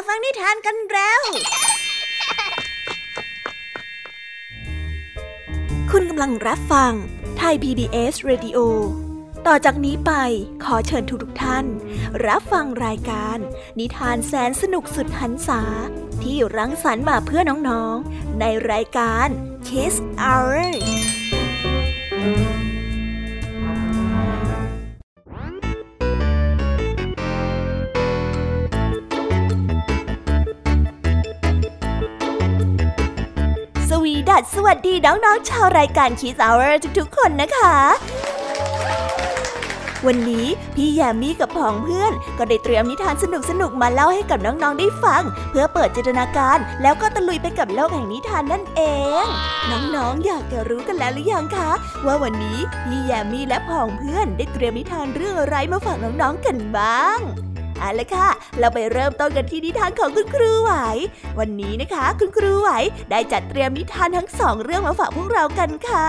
มาฟังนิทานกันแล้วคุณกำลังรับฟังไทย PBS Radio ต่อจากนี้ไปขอเชิญทุกท่านรับฟังรายการนิทานแสนสนุกสุดหรรษาที่รังสรรค์มาเพื่อน้องๆในรายการ Kiss Hourสวัสดีน้องๆชาวรายการ Kids Hour ทุกๆคนนะคะ วันนี้พี่แยมมี่กับผองเพื่อนก็ได้เตรียมนิทานสนุกๆมาเล่าให้กับน้องๆได้ฟังเพื่อเปิดจินตนาการแล้วก็ตะลุยไปกับโลกแห่งนิทานนั่นเองน้องๆอยากจะรู้กันแล้วหรือยังคะว่าวันนี้พี่แยมมี่และผองเพื่อนได้เตรียมนิทานเรื่องอะไรมาฝากน้องๆกันบ้างเอาละค่ะเราไปเริ่มต้นกันที่นิทานของคุณครูไหววันนี้นะคะคุณครูไหวได้จัดเตรียมนิทานทั้งสองเรื่องมาฝากพวกเรากันค่ะ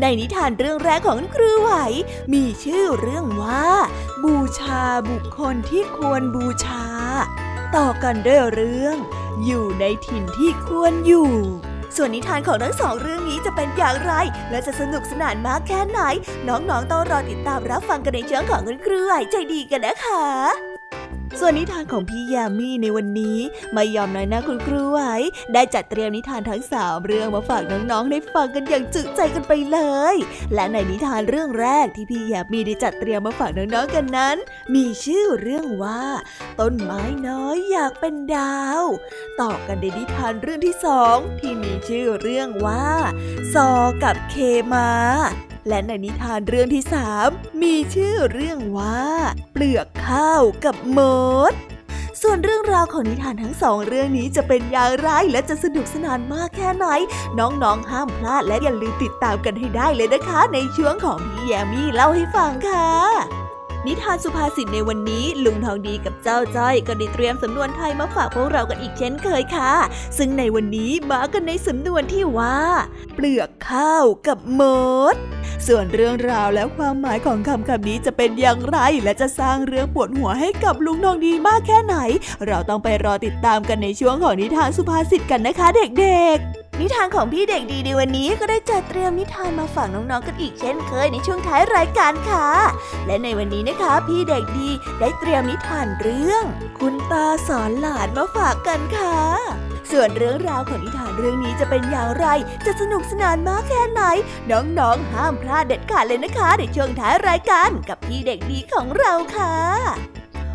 ในนิทานเรื่องแรกของคุณครูไหวมีชื่อเรื่องว่าบูชาบุคคลที่ควรบูชาต่อกันด้วยเรื่องอยู่ในถิ่นที่ควรอยู่ส่วนนิทานของทั้งสองเรื่องนี้จะเป็นอย่างไรและจะสนุกสนานมากแค่ไหนน้องๆต้องรอติดตามรับฟังกันในช่วงของคุณครูไหวใจดีกันนะคะส่วนนิทานของพี่ยามีในวันนี้ไม่ยอมน้อยหน้าคุณครูไว้ได้จัดเตรียมนิทานทั้งสามเรื่องมาฝากน้องๆได้ฟังกันอย่างจุใจกันไปเลยและในนิทานเรื่องแรกที่พี่ยามีได้จัดเตรียมมาฝากน้องๆกันนั้นมีชื่อเรื่องว่าต้นไม้น้อยอยากเป็นดาวต่อกันในนิทานเรื่องที่สองที่มีชื่อเรื่องว่าซอกับเคมาและในนิทานเรื่องที่สามมีชื่อเรื่องว่าเปลือกข้าวกับมดส่วนเรื่องราวของนิทานทั้งสองเรื่องนี้จะเป็นอย่างไรและจะสนุกสนานมากแค่ไหนน้องๆห้ามพลาดและอย่าลืมติดตามกันให้ได้เลยนะคะในช่วงของพี่แยมมี่เล่าให้ฟังค่ะนิทานสุภาษิตในวันนี้ลุงทองดีกับเจ้าจ้อยก็ได้เตรียมสำนวนไทยมาฝากพวกเรากันอีกเช่นเคยค่ะซึ่งในวันนี้มากันในสำนวนที่ว่าเปลือกข้าวกับมดส่วนเรื่องราวและความหมายของคำนี้จะเป็นอย่างไรและจะสร้างเรื่องปวดหัวให้กับลุงทองดีมากแค่ไหนเราต้องไปรอติดตามกันในช่วงของนิทานสุภาษิตกันนะคะเด็กๆนิทานของพี่เด็กดีในวันนี้ก็ได้จัดเตรียมนิทานมาฝากน้องๆกันอีกเช่นเคยในช่วงท้ายรายการค่ะและในวันนี้นะคะพี่เด็กดีได้เตรียมนิทานเรื่องคุณตาสอนหลานมาฝากกันค่ะส่วนเรื่องราวของนิทานเรื่องนี้จะเป็นอย่างไรจะสนุกสนานมากแค่ไหนน้องๆห้ามพลาดเด็ดขาดเลยนะคะในช่วงท้ายรายการกับพี่เด็กดีของเราค่ะ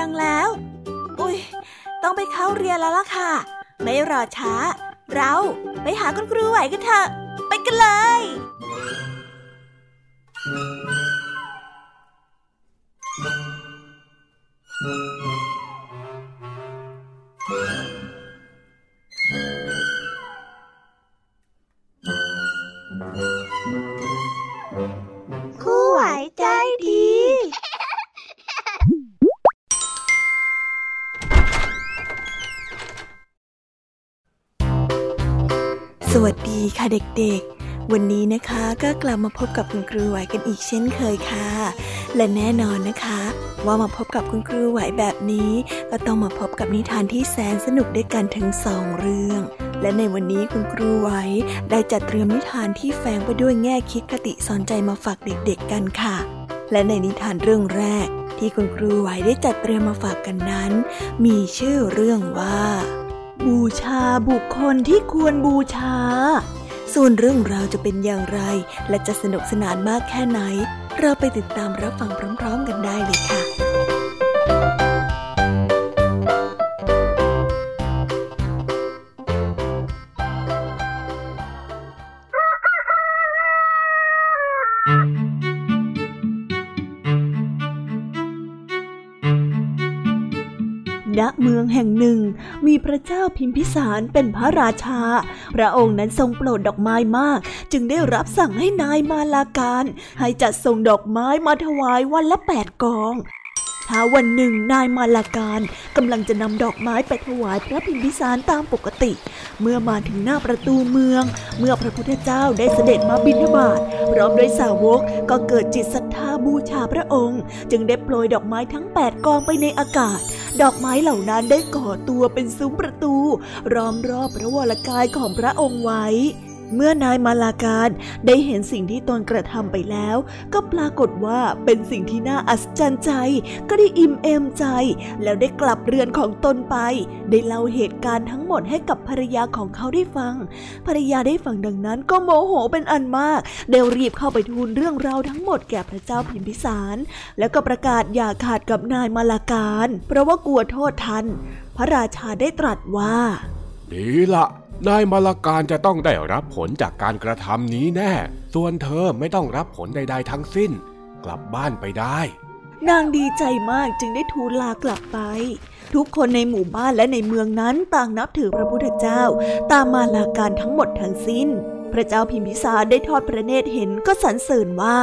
ดังแล้วอุ๊ยต้องไปเข้าเรียนแล้วล่ะค่ะไม่รอช้าเราไปหาคุณครูไหวกันเถอะไปกันเลยครูไหวใจดีสวัสดีค่ะเด็กๆวันนี้นะคะก็กลับมาพบกับคุณครูไหวกันอีกเช่นเคยค่ะและแน่นอนนะคะว่ามาพบกับคุณครูไหวแบบนี้ก็ต้องมาพบกับนิทานที่แสนสนุกด้วยกันถึง2เรื่องและในวันนี้คุณครูไหวได้จัดเตรียมนิทานที่แฝงไปด้วยแง่คิดคติสอนใจมาฝากเด็กๆกันค่ะและในนิทานเรื่องแรกที่คุณครูไหวได้จัดเตรียมมาฝากกันนั้นมีชื่อเรื่องว่า บูชาบุคคลที่ควรบูชาส่วนเรื่องราวจะเป็นอย่างไรและจะสนุกสนานมากแค่ไหนเราไปติดตามรับฟังพร้อมๆกันได้เลยค่ะณเมืองแห่งหนึ่งมีพระเจ้าพิมพิสารเป็นพระราชาพระองค์นั้นทรงโปรดดอกไม้มากจึงได้รับสั่งให้นายมาลาการให้จัดส่งดอกไม้มาถวายวันละ8 กองเช้าวันหนึ่งนายมาลาการกำลังจะนำดอกไม้ไปถวายพระพิมพิสารตามปกติเมื่อมาถึงหน้าประตูเมืองเมื่อพระพุทธเจ้าได้เสด็จมาบิณฑบาตพร้อมด้วยสาวกก็เกิดจิตศรัทธาบูชาพระองค์จึงได้โปรยดอกไม้ทั้ง8 กองไปในอากาศดอกไม้เหล่านั้นได้ก่อตัวเป็นซุ้มประตูล้อมรอบพระวรกายของพระองค์ไว้เมื่อนายมาลาการได้เห็นสิ่งที่ตนกระทำไปแล้วก็ปรากฏว่าเป็นสิ่งที่น่าอัศจรรย์ใจก็ได้อิ่มเอมใจแล้วได้กลับเรือนของตนไปได้เล่าเหตุการณ์ทั้งหมดให้กับภรรยาของเขาได้ฟังภรรยาได้ฟังดังนั้นก็โมโหเป็นอันมากได้รีบเข้าไปทูลเรื่องราวทั้งหมดแก่พระเจ้าพิมพิสารแล้วก็ประกาศอย่าขาดกับนายมาลาการเพราะว่ากลัวโทษทันพระราชาได้ตรัสว่าดีละนายมาลาการจะต้องได้รับผลจากการกระทำนี้แน่ส่วนเธอไม่ต้องรับผลใดๆทั้งสิ้นกลับบ้านไปได้นางดีใจมากจึงได้ทูลลากลับไปทุกคนในหมู่บ้านและในเมืองนั้นต่างนับถือพระพุทธเจ้าตามมาลาการทั้งหมดทั้งสิ้นพระเจ้าพิมพิสารได้ทอดพระเนตรเห็นก็สรรเสริญว่า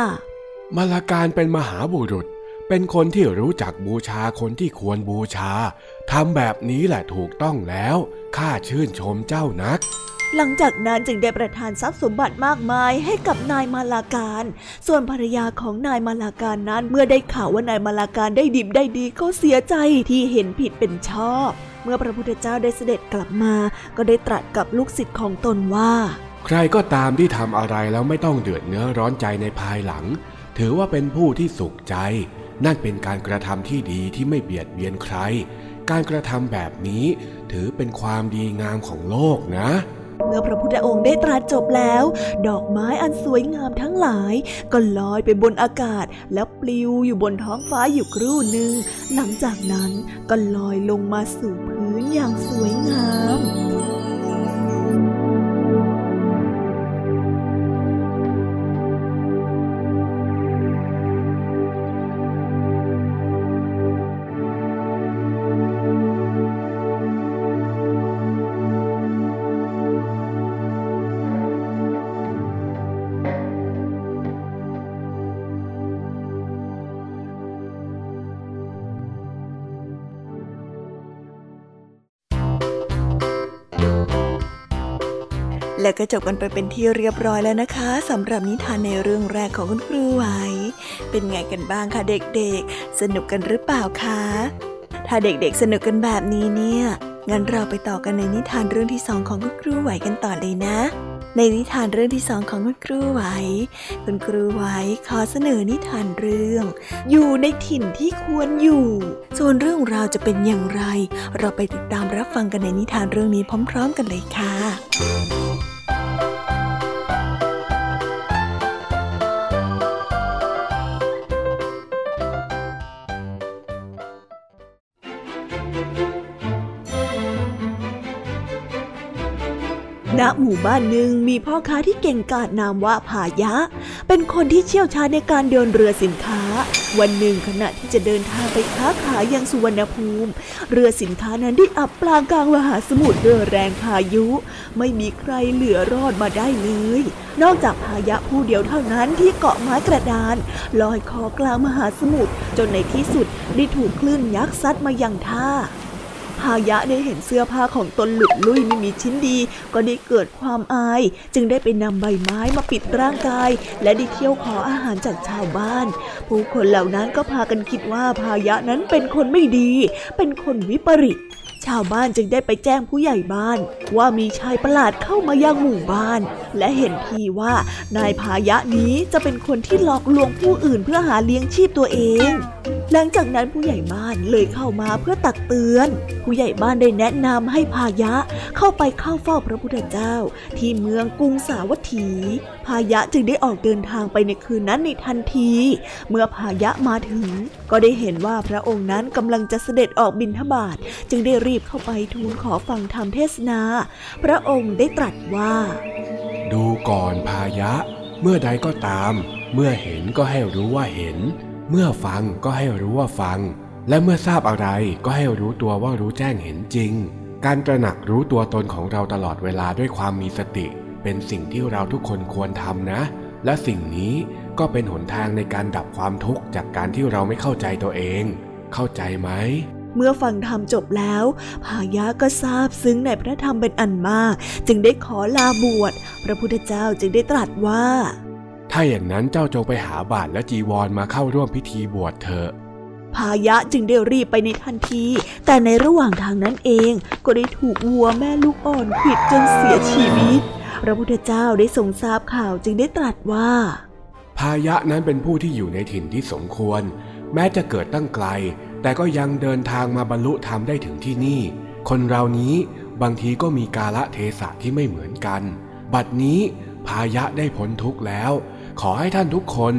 มาลาการเป็นมหาบุรุษเป็นคนที่รู้จักบูชาคนที่ควรบูชาทำแบบนี้แหละถูกต้องแล้วข้าชื่นชมเจ้านักหลังจากนั้นจึงได้ประทานทรัพย์สมบัติมากมายให้กับนายมาลาการส่วนภรรยาของนายมาลาการนั้นเมื่อได้ข่าวว่านายมาลาการได้ดิบได้ดีก็เสียใจที่เห็นผิดเป็นชอบเมื่อพระพุทธเจ้าได้เสด็จกลับมาก็ได้ตรัสกับลูกศิษย์ของตนว่าใครก็ตามที่ทำอะไรแล้วไม่ต้องเดือดเนื้อร้อนใจในภายหลังถือว่าเป็นผู้ที่สุขใจนั่นเป็นการกระทำที่ดีที่ไม่เบียดเบียนใครการกระทำแบบนี้ถือเป็นความดีงามของโลกนะเมื่อพระพุทธองค์ได้ตรัสจบแล้วดอกไม้อันสวยงามทั้งหลายก็ลอยไปบนอากาศแล้วปลิวอยู่บนท้องฟ้าอยู่ครู่หนึ่งหลังจากนั้นก็ลอยลงมาสู่พื้นอย่างสวยงามและก็จบกันไปเป็นที่เรียบร้อยแล้วนะคะสำหรับนิทานในเรื่องแรกของคุณครูไหวเป็นไงกันบ้างคะเด็กๆสนุกกันหรือเปล่าคะถ้าเด็กๆสนุกกันแบบนี้เนี่ยงั้นเราไปต่อกันในนิทานเรื่องที่2ของคุณครูไหวกันต่อเลยนะในนิทานเรื่องที่2ของคุณครูไหวคุณครูไหวขอเสนอนิทานเรื่องอยู่ในถิ่นที่ควรอยู่ส่วนเรื่องราวจะเป็นอย่างไรเราไปติดตามรับฟังกันในนิทานเรื่องนี้พร้อมๆกันเลยค่ะณหมู่บ้านหนึ่งมีพ่อค้าที่เก่งกาจนามว่าพายะเป็นคนที่เชี่ยวชาญในการเดินเรือสินค้าวันหนึ่งขณะที่จะเดินทางไปค้าขายยังสุวรรณภูมิเรือสินค้านั้นได้อับปางกลางมหาสมุทรด้วยแรงพายุไม่มีใครเหลือรอดมาได้เลยนอกจากพายะผู้เดียวเท่านั้นที่เกาะไม้กระดานลอยคอกลางมหาสมุทรจนในที่สุดได้ถูกคลื่นยักษ์ซัดมายังท่าพายะได้เห็นเสื้อผ้าของตนหลุดลุ่ยไม่มีชิ้นดีก็ได้เกิดความอายจึงได้ไปนำใบไม้มาปิดร่างกายและได้เที่ยวขออาหารจากชาวบ้านผู้คนเหล่านั้นก็พากันคิดว่าพายะนั้นเป็นคนไม่ดีเป็นคนวิปริตชาวบ้านจึงได้ไปแจ้งผู้ใหญ่บ้านว่ามีชายประหลาดเข้ามายังหมู่บ้านและเห็นทีว่านายพายะนี้จะเป็นคนที่หลอกลวงผู้อื่นเพื่อหาเลี้ยงชีพตัวเอง หลังจากนั้นผู้ใหญ่บ้านเลยเข้ามาเพื่อตักเตือนผู้ใหญ่บ้านได้แนะนำให้พายะเข้าไปเข้าเฝ้าพระพุทธเจ้าที่เมืองกรุงสาวัตถีพายะจึงได้ออกเดินทางไปในคืนนั้นในทันทีเมื่อพายะมาถึงก็ได้เห็นว่าพระองค์นั้นกำลังจะเสด็จออกบิณฑบาตจึงได้รีบเข้าไปทูลขอฟังธรรมเทศนาพระองค์ได้ตรัสว่าดูก่อนพายะเมื่อใดก็ตามเมื่อเห็นก็ให้รู้ว่าเห็นเมื่อฟังก็ให้รู้ว่าฟังและเมื่อทราบอะไรก็ให้รู้ตัวว่ารู้แจ้งเห็นจริงการตระหนักรู้ตัวตนของเราตลอดเวลาด้วยความมีสติเป็นสิ่งที่เราทุกคนควรทำนะและสิ่งนี้ก็เป็นหนทางในการดับความทุกข์จากการที่เราไม่เข้าใจตัวเองเข้าใจไหมเมื่อฟังธรรมจบแล้วพายะก็ซาบซึ้งในพระธรรมเป็นอันมากจึงได้ขอลาบวชพระพุทธเจ้าจึงได้ตรัสว่าถ้าอย่างนั้นเจ้าจงไปหาบาตรและจีวรมาเข้าร่วมพิธีบวชเถอะพายะจึงได้รีบไปในทันทีแต่ในระหว่างทางนั้นเองก็ได้ถูกวัวแม่ลูกอ่อนขวิดจนเสียชีวิตพระพุทธเจ้าได้ทรงทราบข่าวจึงได้ตรัสว่าพายะนั้นเป็นผู้ที่อยู่ในถิ่นที่สมควรแม้จะเกิดตั้งไกลแต่ก็ยังเดินทางมาบรรลุธรรมได้ถึงที่นี่คนเรานี้บางทีก็มีกาลเทศะที่ไม่เหมือนกันบัดนี้พายะได้พ้นทุกข์แล้วขอให้ท่านทุกคน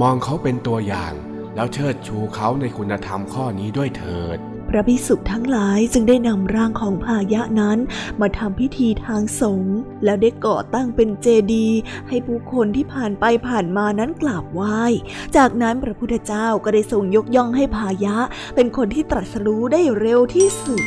มองเขาเป็นตัวอย่างแล้วเชิดชูเขาในคุณธรรมข้อนี้ด้วยเถิดพระภิกษุทั้งหลายจึงได้นำร่างของพายะนั้นมาทำพิธีทางสงฆ์แล้วได้ก่อตั้งเป็นเจดีย์ให้ผู้คนที่ผ่านไปผ่านมานั้นกราบไหว้จากนั้นพระพุทธเจ้าก็ได้ทรงยกย่องให้พายะเป็นคนที่ตรัสรู้ได้เร็วที่สุด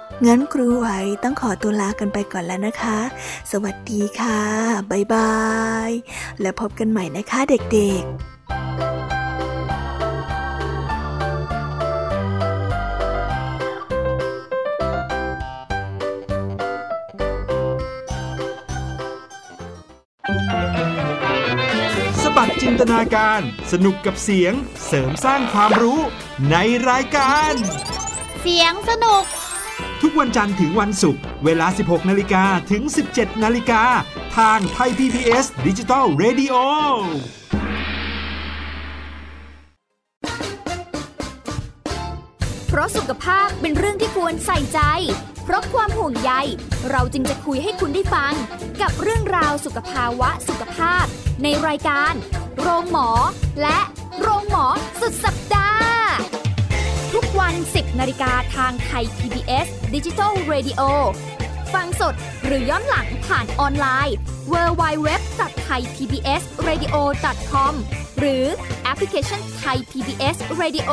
งั้นครูไหวต้องขอตัวลากันไปก่อนแล้วนะคะสวัสดีค่ะบ๊ายบายและพบกันใหม่นะคะเด็กๆจินตนาการสนุกกับเสียงเสริมสร้างความรู้ในรายการเสียงสนุกทุกวันจันทร์ถึงวันศุกร์เวลา 16:00 น.ถึง 17:00 น.ทางไทย PBS Digital Radioเพราะสุขภาพเป็นเรื่องที่ควรใส่ใจเพราะความห่วงใยเราจึงจะคุยให้คุณได้ฟังกับเรื่องราวสุขภาวะสุขภาพในรายการโรงหมอและโรงหมอสุดสัปดาห์ทุกวัน 10:00 น.ทางไทย PBS Digital Radio ฟังสดหรือย้อนหลังผ่านออนไลน์ www.thaipbsradio.com หรือแอปพลิเคชัน Thai PBS Radio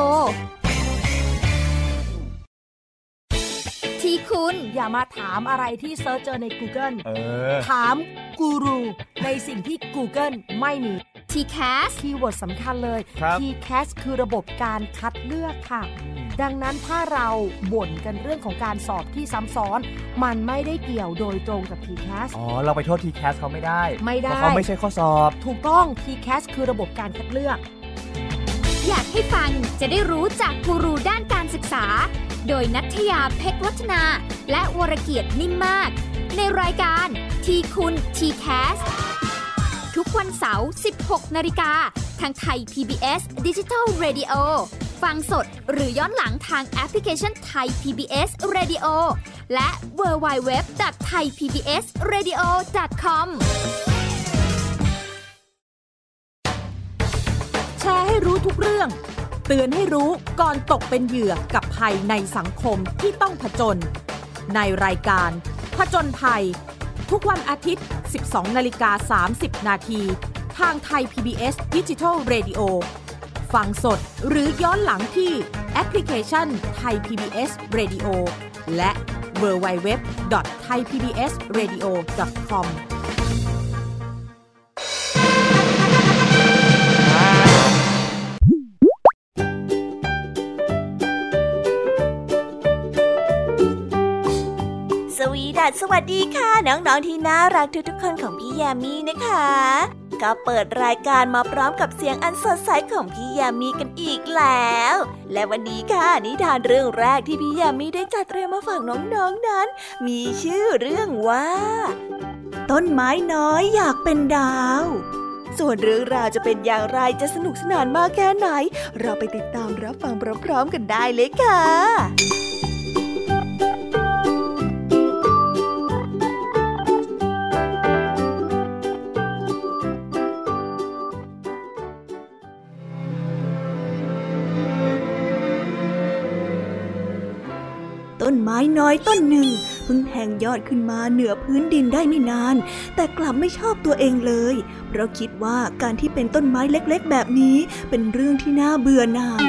ที่คุณอย่ามาถามอะไรที่เซิร์ชเจอใน Google ถามกูรูในสิ่งที่ Google ไม่มี TCAS คีย์เวิร์ดสำคัญเลย TCAS คือระบบการคัดเลือกค่ะดังนั้นถ้าเราบ่นกันเรื่องของการสอบที่ซ้ำซ้อนมันไม่ได้เกี่ยวโดยตรงกับ TCAS อ๋อเราไปโทษ TCAS เขาไม่ได้เพราะเขาไม่ใช่ข้อสอบถูกต้อง TCAS คือระบบการคัดเลือกอยากให้ฟังจะได้รู้จากกูรูด้านการศึกษาโดยณัฐยาเพชรวัฒนาและวรเกียรตินิ่มมากในรายการทีคุณ TCAS ทุกวันเสาร์ 16:00 น.ทางไทย PBS Digital Radio ฟังสดหรือย้อนหลังทางแอปพลิเคชัน Thai PBS Radio และ www.thaipbsradio.com แชร์ให้รู้ทุกเรื่องเตือนให้รู้ก่อนตกเป็นเหยื่อกับภัยในสังคมที่ต้องผจญในรายการ ผจญภัยทุกวันอาทิตย์ 12:30 นาทีทางไทย PBS Digital Radio ฟังสดหรือย้อนหลังที่แอปพลิเคชันไทย PBS Radio และ www.thaipbsradio.comสวัสดีค่ะน้องๆที่น่ารักทุกๆคนของพี่ยามีนะคะก็เปิดรายการมาพร้อมกับเสียงอันสดใสของพี่ยามีกันอีกแล้วและวันนี้ค่ะนิทานเรื่องแรกที่พี่ยามีได้จัดเตรียมมาฝากน้องๆนั้นมีชื่อเรื่องว่าต้นไม้น้อยอยากเป็นดาวส่วนเรื่องราวจะเป็นอย่างไรจะสนุกสนานมากแค่ไหนเราไปติดตามรับฟังพร้อมๆกันได้เลยค่ะต้นไม้น้อยต้นหนึ่งเพิ่งแทงยอดขึ้นมาเหนือพื้นดินได้ไม่นานแต่กลับไม่ชอบตัวเองเลยเพราะคิดว่าการที่เป็นต้นไม้เล็กๆแบบนี้เป็นเรื่องที่น่าเบื่อหน่าย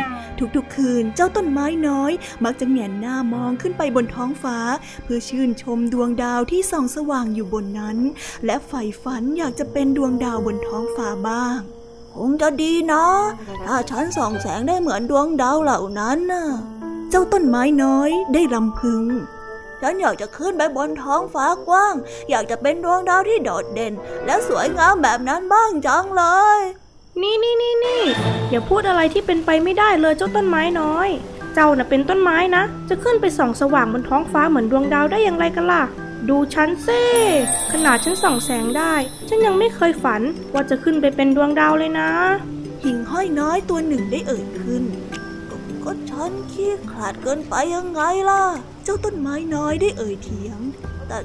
ทุกๆคืนเจ้าต้นไม้น้อยมักจะแหงนหน้ามองขึ้นไปบนท้องฟ้าเพื่อชื่นชมดวงดาวที่ส่องสว่างอยู่บนนั้นและใฝ่ฝันอยากจะเป็นดวงดาวบนท้องฟ้าบ้างคงจะดีนะถ้าฉันส่องแสงได้เหมือนดวงดาวเหล่านั้นน่ะเจ้าต้นไม้น้อยได้รำพึงฉันอยากจะขึ้นไปบนท้องฟ้ากว้างอยากจะเป็นดวงดาวที่โดดเด่นและสวยงามแบบนั้นบ้างจังเลยนี่อย่าพูดอะไรที่เป็นไปไม่ได้เลยเจ้าต้นไม้น้อยเจ้าน่ะเป็นต้นไม้นะจะขึ้นไปส่องสว่างบนท้องฟ้าเหมือนดวงดาวได้อย่างไรกันล่ะดูฉันสิขนาดฉันส่องแสงได้ฉันยังไม่เคยฝันว่าจะขึ้นไปเป็นดวงดาวเลยนะหิ่งห้อยน้อยตัวหนึ่งได้เอ่ยขึ้นก็ฉันขี้ขลาดเกินไปยังไงล่ะเจ้าต้นไม้น้อยได้เอ่ยเถียงแต่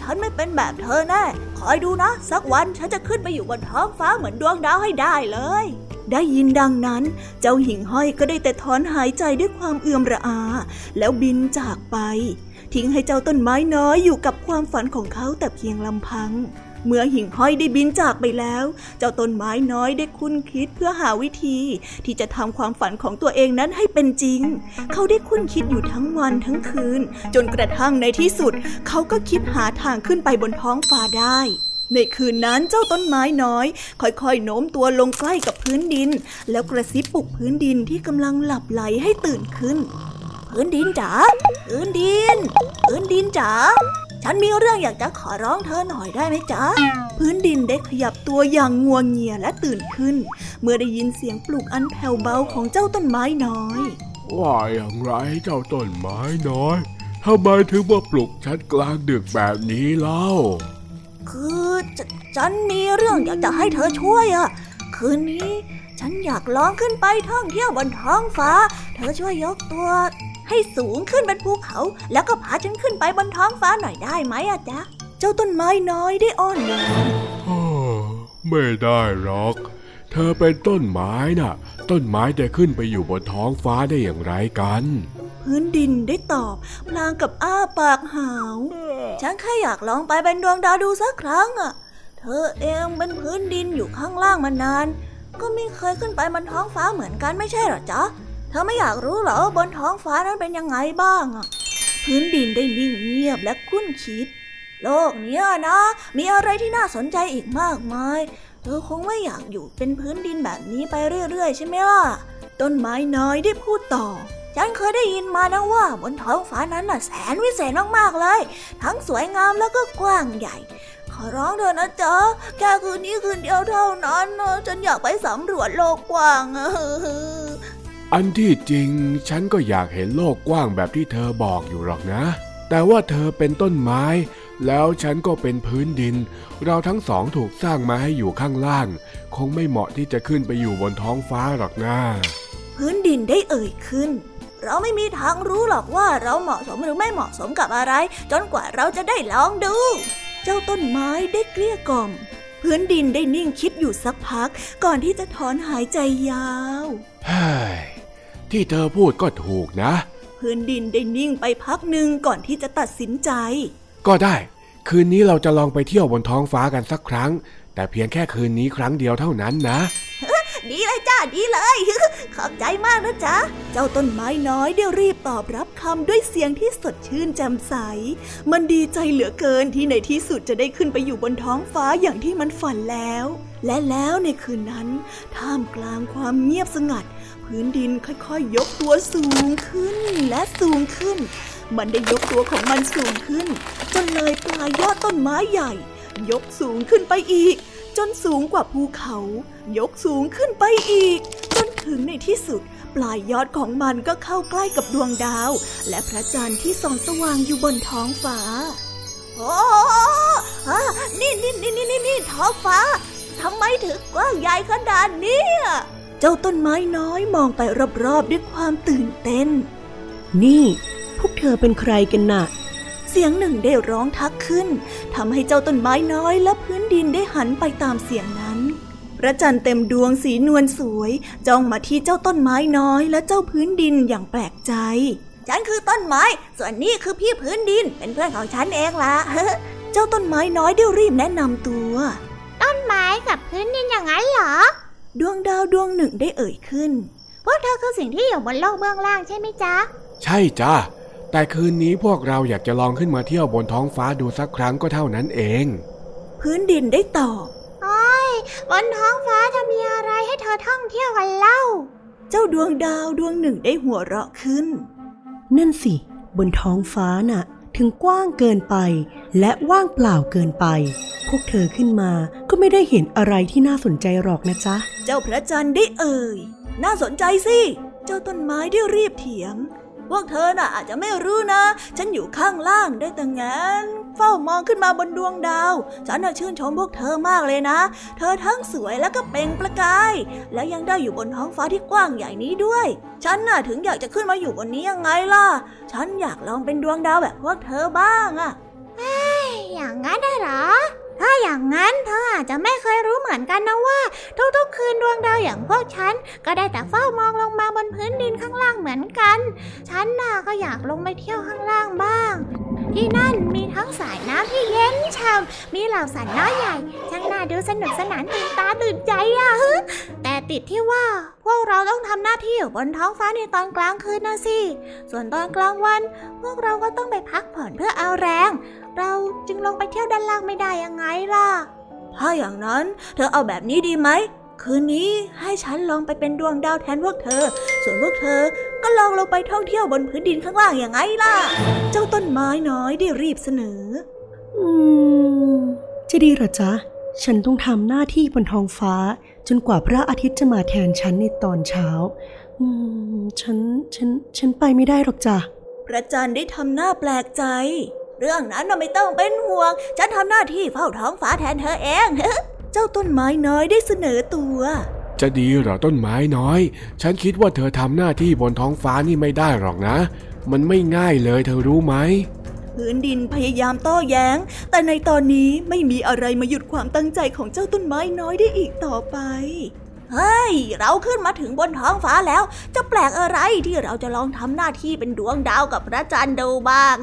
ฉันไม่เป็นแบบเธอแน่คอยดูนะสักวันฉันจะขึ้นไปอยู่บนท้องฟ้าเหมือนดวงดาวให้ได้เลยได้ยินดังนั้นเจ้าหิ่งห้อยก็ได้แต่ถอนหายใจด้วยความเอื่อมระอาแล้วบินจากไปทิ้งให้เจ้าต้นไม้น้อยอยู่กับความฝันของเขาแต่เพียงลำพังเมื่อหิ่งห้อยได้บินจากไปแล้วเจ้าต้นไม้น้อยได้คุ้นคิดเพื่อหาวิธีที่จะทำความฝันของตัวเองนั้นให้เป็นจริงเขาได้คุ้นคิดอยู่ทั้งวันทั้งคืนจนกระทั่งในที่สุดเขาก็คิดหาทางขึ้นไปบนท้องฟ้าได้ในคืนนั้นเจ้าต้นไม้น้อยค่อยๆโน้มตัวลงใกล้กับพื้นดินแล้วกระซิบปลุกพื้นดินที่กำลังหลับไหลให้ตื่นขึ้นพื้นดินจ๋าพื้นดินจ๋าฉันมีเรื่องอยากจะขอร้องเธอหน่อยได้ไหมจ๊ะพื้นดินได้ขยับตัวอย่างงัวเงียและตื่นขึ้นเมื่อได้ยินเสียงปลุกอันแผ่วเบาของเจ้าต้นไม้น้อยว่าอย่างไรเจ้าต้นไม้น้อยทำไมถึงมาปลุกฉันกลางดึกแบบนี้เล่าคือฉันมีเรื่องอยากจะให้เธอช่วยอ่ะคืนนี้ฉันอยากลองขึ้นไปท่องเที่ยวบนท้องฟ้าเธอช่วยยกตัวให้สูงขึ้นบนภูเขาแล้วก็พาฉันขึ้นไปบนท้องฟ้าหน่อยได้ไหมอะจ๊ะเจ้าต้นไม้น้อยได้อ้อนวอนไม่ได้หรอกเธอเป็นต้นไม้น่ะต้นไม้จะขึ้นไปอยู่บนท้องฟ้าได้อย่างไรกันพื้นดินได้ตอบพลางกับอ้าปากหาวฉันแค่อยากลองไปเป็นดวงดาวดูสักครั้งอะเธอเองเป็นพื้นดินอยู่ข้างล่างมานานก็ไม่เคยขึ้นไปบนท้องฟ้าเหมือนกันไม่ใช่หรอจ๊ะเธอไม่อยากรู้เหรอบนท้องฟ้านั้นเป็นยังไงบ้างอ่ะพื้นดินได้นิ่งเงียบและคุ้นคิดโลกเนี้ยนะมีอะไรที่น่าสนใจอีกมากมายเธอคงไม่อยากอยู่เป็นพื้นดินแบบนี้ไปเรื่อยๆใช่ไหมล่ะต้นไม้น้อยได้พูดต่อฉันเคยได้ยินมานะว่าบนท้องฟ้านั้นน่ะแสนวิเศษมากๆเลยทั้งสวยงามแล้วก็กว้างใหญ่ขอร้องเธอนะจ๊ะแค่คืนนี้คืนเดียวเท่านั้นฉันอยากไปสำรวจโลกกว้างอันที่จริงฉันก็อยากเห็นโลกกว้างแบบที่เธอบอกอยู่หรอกนะแต่ว่าเธอเป็นต้นไม้แล้วฉันก็เป็นพื้นดินเราทั้งสองถูกสร้างมาให้อยู่ข้างล่างคงไม่เหมาะที่จะขึ้นไปอยู่บนท้องฟ้าหรอกนะพื้นดินได้เอ่ยขึ้นเราไม่มีทางรู้หรอกว่าเราเหมาะสมหรือไม่เหมาะสมกับอะไรจนกว่าเราจะได้ลองดูเจ้าต้นไม้ได้เกลี้ยกล่อมพื้นดินได้นิ่งคิดอยู่สักพักก่อนที่จะถอนหายใจยาวที่เธอพูดก็ถูกนะพื้นดินได้นิ่งไปพักหนึ่งก่อนที่จะตัดสินใจ ก็ได้คืนนี้เราจะลองไปเที่ยวบนท้องฟ้ากันสักครั้งแต่เพียงแค่คืนนี้ครั้งเดียวเท่านั้นนะดีเลยจ้าดีเลยขอบใจมากนะจ๊ะเจ้าต้นไม้น้อยได้รีบตอบรับคำด้วยเสียงที่สดชื่นแจ่มใสมันดีใจเหลือเกินที่ในที่สุดจะได้ขึ้นไปอยู่บนท้องฟ้าอย่างที่มันฝันแล้วและแล้วในคืนนั้นท่ามกลางความเงียบสงัดพื้นดินค่อยๆยกตัวสูงขึ้นและสูงขึ้นมันได้ยกตัวของมันสูงขึ้นจนเลยปลายยอดต้นไม้ใหญ่ยกสูงขึ้นไปอีกจนสูงกว่าภูเขายกสูงขึ้นไปอีกจนถึงในที่สุดปลายยอดของมันก็เข้าใกล้กับดวงดาวและพระจันทร์ที่ส่องสว่างอยู่บนท้องฟ้าโอ้นี่ท้องฟ้าทำไมถึงกว้างใหญ่ขนาดนี้เจ้าต้นไม้น้อยมองไปรอบๆด้วยความตื่นเต้นนี่พวกเธอเป็นใครกันน่ะเสียงหนึ่งได้ร้องทักขึ้นทำให้เจ้าต้นไม้น้อยและพื้นดินได้หันไปตามเสียงนั้นพระจันทร์เต็มดวงสีนวลสวยจ้องมาที่เจ้าต้นไม้น้อยและเจ้าพื้นดินอย่างแปลกใจฉันคือต้นไม้ส่วนนี่คือพี่พื้นดินเป็นเพื่อนของฉันเองล่ะ เจ้าต้นไม้น้อยได้รีบแนะนำตัวต้นไม้กับพื้นดินอย่างนั้นเหรอดวงดาวดวงหนึ่งได้เอ่ยขึ้นพวกเธอคือสิ่งที่อยู่บนโลกเบื้องล่างใช่ไหมจ๊ะใช่จ้ะแต่คืนนี้พวกเราอยากจะลองขึ้นมาเที่ยวบนท้องฟ้าดูสักครั้งก็เท่านั้นเองพื้นดินได้ตอบอ้อยบนท้องฟ้าจะมีอะไรให้เธอท่องเที่ยวกันเล่าเจ้าดวงดาวดวงหนึ่งได้หัวเราะขึ้นนั่นสิบนท้องฟ้าน่ะถึงกว้างเกินไปและว่างเปล่าเกินไปพวกเธอขึ้นมาก็ไม่ได้เห็นอะไรที่น่าสนใจหรอกนะจ๊ะเจ้าพระจันทร์ได้เอ่ยน่าสนใจสิเจ้าต้นไม้ได้รีบเถียงพวกเธอน่ะอาจจะไม่รู้นะฉันอยู่ข้างล่างได้แต่งั้นเฝ้ามองขึ้นมาบนดวงดาวฉันน่ะชื่นชมพวกเธอมากเลยนะเธอทั้งสวยและก็เปล่งประกายและยังได้อยู่บนท้องฟ้าที่กว้างใหญ่นี้ด้วยฉันน่ะถึงอยากจะขึ้นมาอยู่บนนี้ยังไงล่ะฉันอยากลองเป็นดวงดาวแบบพวกเธอบ้างอะอย่างงั้นได้หรอถ้าอย่างงั้นเธออาจจะไม่เคยรู้เหมือนกันนะว่าทุกๆคืนดวงดาวอย่างพวกฉันก็ได้แต่เฝ้ามองลงมาบนพื้นดินข้างล่างเหมือนกันฉันน่ะก็อยากลงไปเที่ยวข้างล่างบ้างที่นั่นมีทั้งสายน้ำที่เย็นช่ำมีเหล่าสัตว์น้อยใหญ่ช่างน่าดูสนุกสนานตื่นตาตื่นใจอะแต่ติดที่ว่าพวกเราต้องทำหน้าที่อยู่บนท้องฟ้าในตอนกลางคืนนะสิส่วนตอนกลางวันพวกเราก็ต้องไปพักผ่อนเพื่อเอาแรงเราจึงลงไปเที่ยวด้านล่างไม่ได้ยังไงล่ะถ้าอย่างนั้นเธอเอาแบบนี้ดีไหมคืนนี้ให้ฉันลองไปเป็นดวงดาวแทนพวกเธอส่วนพวกเธอก็ลองลงไปท่องเที่ยวบนพื้นดินข้างล่างยังไงล่ะเจ้าต้นไม้น้อยได้รีบเสนอจะดีหรอจ๊ะฉันต้องทำหน้าที่บนท้องฟ้าจนกว่าพระอาทิตย์จะมาแทนฉันในตอนเช้าฉันไปไม่ได้หรอกจ้ะพระจันทร์ได้ทำหน้าแปลกใจเรื่องนั้นเราไม่ต้องเป็นห่วงฉันทำหน้าที่เฝ้าท้องฟ้าแทนเธอเองเจ้าต้นไม้น้อยได้เสนอตัวจะดีเหรอต้นไม้น้อยฉันคิดว่าเธอทำหน้าที่บนท้องฟ้านี่ไม่ได้หรอกนะมันไม่ง่ายเลยเธอรู้ไหมพื้นดินพยายามโต้แย้งแต่ในตอนนี้ไม่มีอะไรมาหยุดความตั้งใจของเจ้าต้นไม้น้อยได้อีกต่อไปเฮ้ยเราขึ้นมาถึงบนท้องฟ้าแล้วจะแปลกอะไรที่เราจะลองทำหน้าที่เป็นดวงดาวกับพระจันทร์ดูบ้าง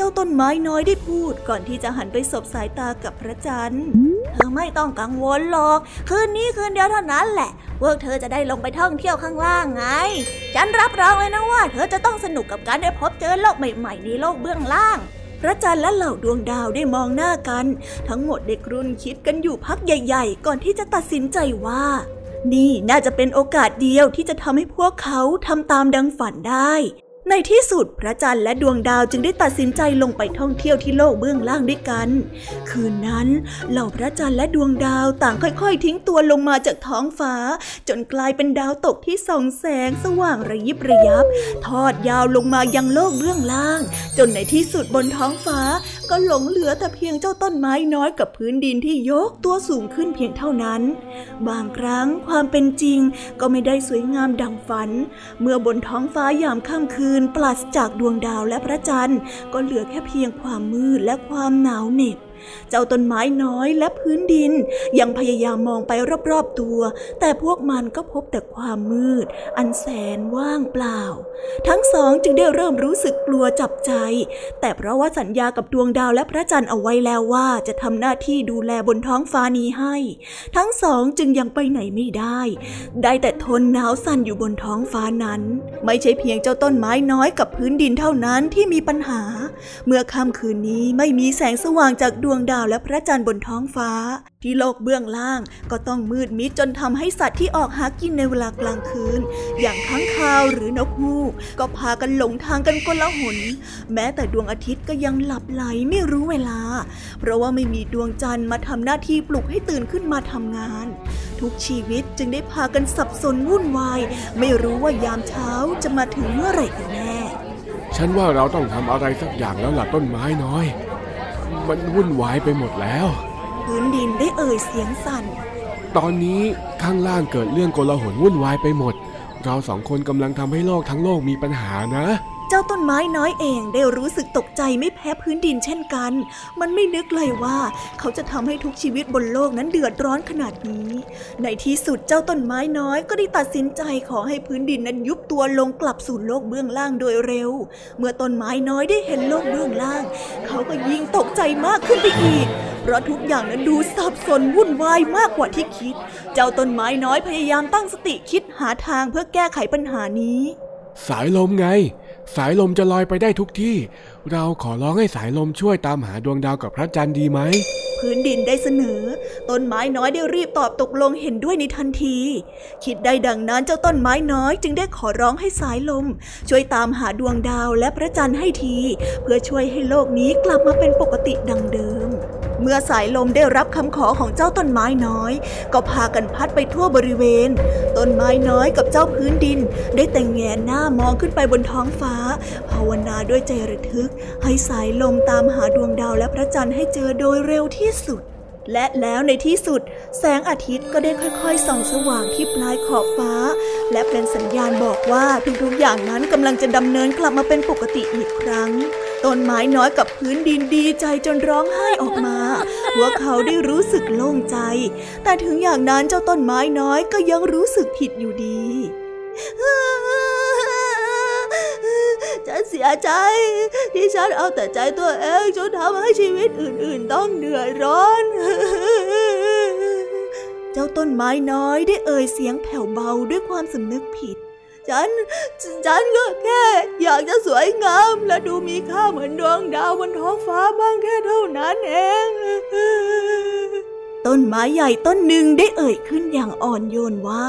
เจ้าต้นไม้น้อยได้พูดก่อนที่จะหันไปสบสายตากับพระจันทร์เธอไม่ต้องกังวลหรอกคืนนี้คืนเดียวเท่านั้นแหละพวกเธอจะได้ลงไปท่องเที่ยวข้างล่างไงฉันรับรองเลยนะว่าเธอจะต้องสนุกกับการได้พบเจอโลกใหม่ๆในโลกเบื้องล่างพระจันทร์และเหล่าดวงดาวได้มองหน้ากันทั้งหมดได้ครุ่นคิดกันอยู่พักใหญ่ๆก่อนที่จะตัดสินใจว่านี่น่าจะเป็นโอกาสเดียวที่จะทำให้พวกเขาทำตามดังฝันได้ในที่สุดพระจันทร์และดวงดาวจึงได้ตัดสินใจลงไปท่องเที่ยวที่โลกเบื้องล่างด้วยกันคืนนั้นเหล่าพระจันทร์และดวงดาวต่างค่อยๆทิ้งตัวลงมาจากท้องฟ้าจนกลายเป็นดาวตกที่ส่องแสงสว่างระยิบระยับทอดยาวลงมายังโลกเบื้องล่างจนในที่สุดบนท้องฟ้าก็หลงเหลือแต่เพียงเจ้าต้นไม้น้อยกับพื้นดินที่ยกตัวสูงขึ้นเพียงเท่านั้นบางครั้งความเป็นจริงก็ไม่ได้สวยงามดังฝันเมื่อบนท้องฟ้ายามค่ำคืนปราศจากดวงดาวและพระจันทร์ก็เหลือแค่เพียงความมืดและความหนาวเหน็บ เจ้าต้นไม้น้อยและพื้นดินยังพยายามมองไปรอบๆตัวแต่พวกมันก็พบแต่ความมืดอันแสนว่างเปล่าทั้งสองจึงได้เริ่มรู้สึกกลัวจับใจแต่เพราะว่าสัญญากับดวงดาวและพระจันทร์เอาไว้แล้วว่าจะทำหน้าที่ดูแลบนท้องฟ้านี้ให้ทั้งสองจึงยังไปไหนไม่ได้ได้แต่ทนหนาวสั่นอยู่บนท้องฟ้านั้นไม่ใช่เพียงเจ้าต้นไม้น้อยกับพื้นดินเท่านั้นที่มีปัญหาเมื่อค่ำคืนนี้ไม่มีแสงสว่างจากดวงดาวและพระจันทร์บนท้องฟ้าที่โลกเบื้องล่างก็ต้องมืดมิดจนทำให้สัตว์ที่ออกหากินในเวลากลางคืนอย่างค้างคาวหรือนกฮูกก็พากันหลงทางกันกลหนแม้แต่ดวงอาทิตย์ก็ยังหลับไหลไม่รู้เวลาเพราะว่าไม่มีดวงจันทร์มาทำหน้าที่ปลุกให้ตื่นขึ้นมาทำงานทุกชีวิตจึงได้พากันสับสนวุ่นวายไม่รู้ว่ายามเช้าจะมาถึงเมื่อไหร่กันแน่ฉันว่าเราต้องทำอะไรสักอย่างแล้วล่ะต้นไม้น้อยมันวุ่นวายไปหมดแล้วพื้นดินได้เอ่ยเสียงสั่นตอนนี้ข้างล่างเกิดเรื่องโกลาหลวุ่นวายไปหมดเราสองคนกำลังทำให้โลกทั้งโลกมีปัญหานะเจ้าต้นไม้น้อยเองได้รู้สึกตกใจไม่แพ้พื้นดินเช่นกันมันไม่นึกเลยว่าเขาจะทำให้ทุกชีวิตบนโลกนั้นเดือดร้อนขนาดนี้ในที่สุดเจ้าต้นไม้น้อยก็ได้ตัดสินใจขอให้พื้นดินนั้นยุบตัวลงกลับสู่โลกเบื้องล่างโดยเร็วเมื่อต้นไม้น้อยได้เห็นโลกเบื้องล่างเขาก็ยิ่งตกใจมากขึ้นไปอีกเพราะทุกอย่างนั้นดูสับสนวุ่นวายมากกว่าที่คิดเจ้าต้นไม้น้อยพยายามตั้งสติคิดหาทางเพื่อแก้ไขปัญหานี้สายลมไงสายลมจะลอยไปได้ทุกที่เราขอร้องให้สายลมช่วยตามหาดวงดาวกับพระจันทร์ดีไหมพื้นดินได้เสนอต้นไม้น้อยได้รีบตอบตกลงเห็นด้วยในทันทีคิดได้ดังนั้นเจ้าต้นไม้น้อยจึงได้ขอร้องให้สายลมช่วยตามหาดวงดาวและพระจันทร์ให้ทีเพื่อช่วยให้โลกนี้กลับมาเป็นปกติดังเดิมเมื่อสายลมได้รับคำขอของเจ้าต้นไม้น้อยก็พากันพัดไปทั่วบริเวณต้นไม้น้อยกับเจ้าพื้นดินได้แต่แงนหน้ามองขึ้นไปบนท้องฟ้าภาวนาด้วยใจระทึกให้สายลมตามหาดวงดาวและพระจันทร์ให้เจอโดยเร็วที่สุดและแล้วในที่สุดแสงอาทิตย์ก็ได้ค่อยๆส่องสว่างที่ปลายขอบฟ้าและเป็นสัญญาณบอกว่าทุกๆอย่างนั้นกำลังจะดำเนินกลับมาเป็นปกติอีกครั้งต้นไม้น้อยกับพื้นดินดีใจจนร้องไห้ออกมาพวกเขาได้รู้สึกโล่งใจแต่ถึงอย่างนั้นเจ้าต้นไม้น้อยก็ยังรู้สึกผิดอยู่ดีฉันเสียใจที่ฉันเอาแต่ใจตัวเองจนทำให้ชีวิตอื่นๆต้องเหนื่อยร้อนเจ้าต้นไม้น้อยได้เอ่ยเสียงแผ่วเบาด้วยความสำนึกผิดฉันก็แค่อยากจะสวยงามและดูมีค่าเหมือนดวงดาวบนท้องฟ้าบ้างแค่เท่านั้นเองต้นไม้ใหญ่ต้นหนึ่งได้เอ่ยขึ้นอย่างอ่อนโยนว่า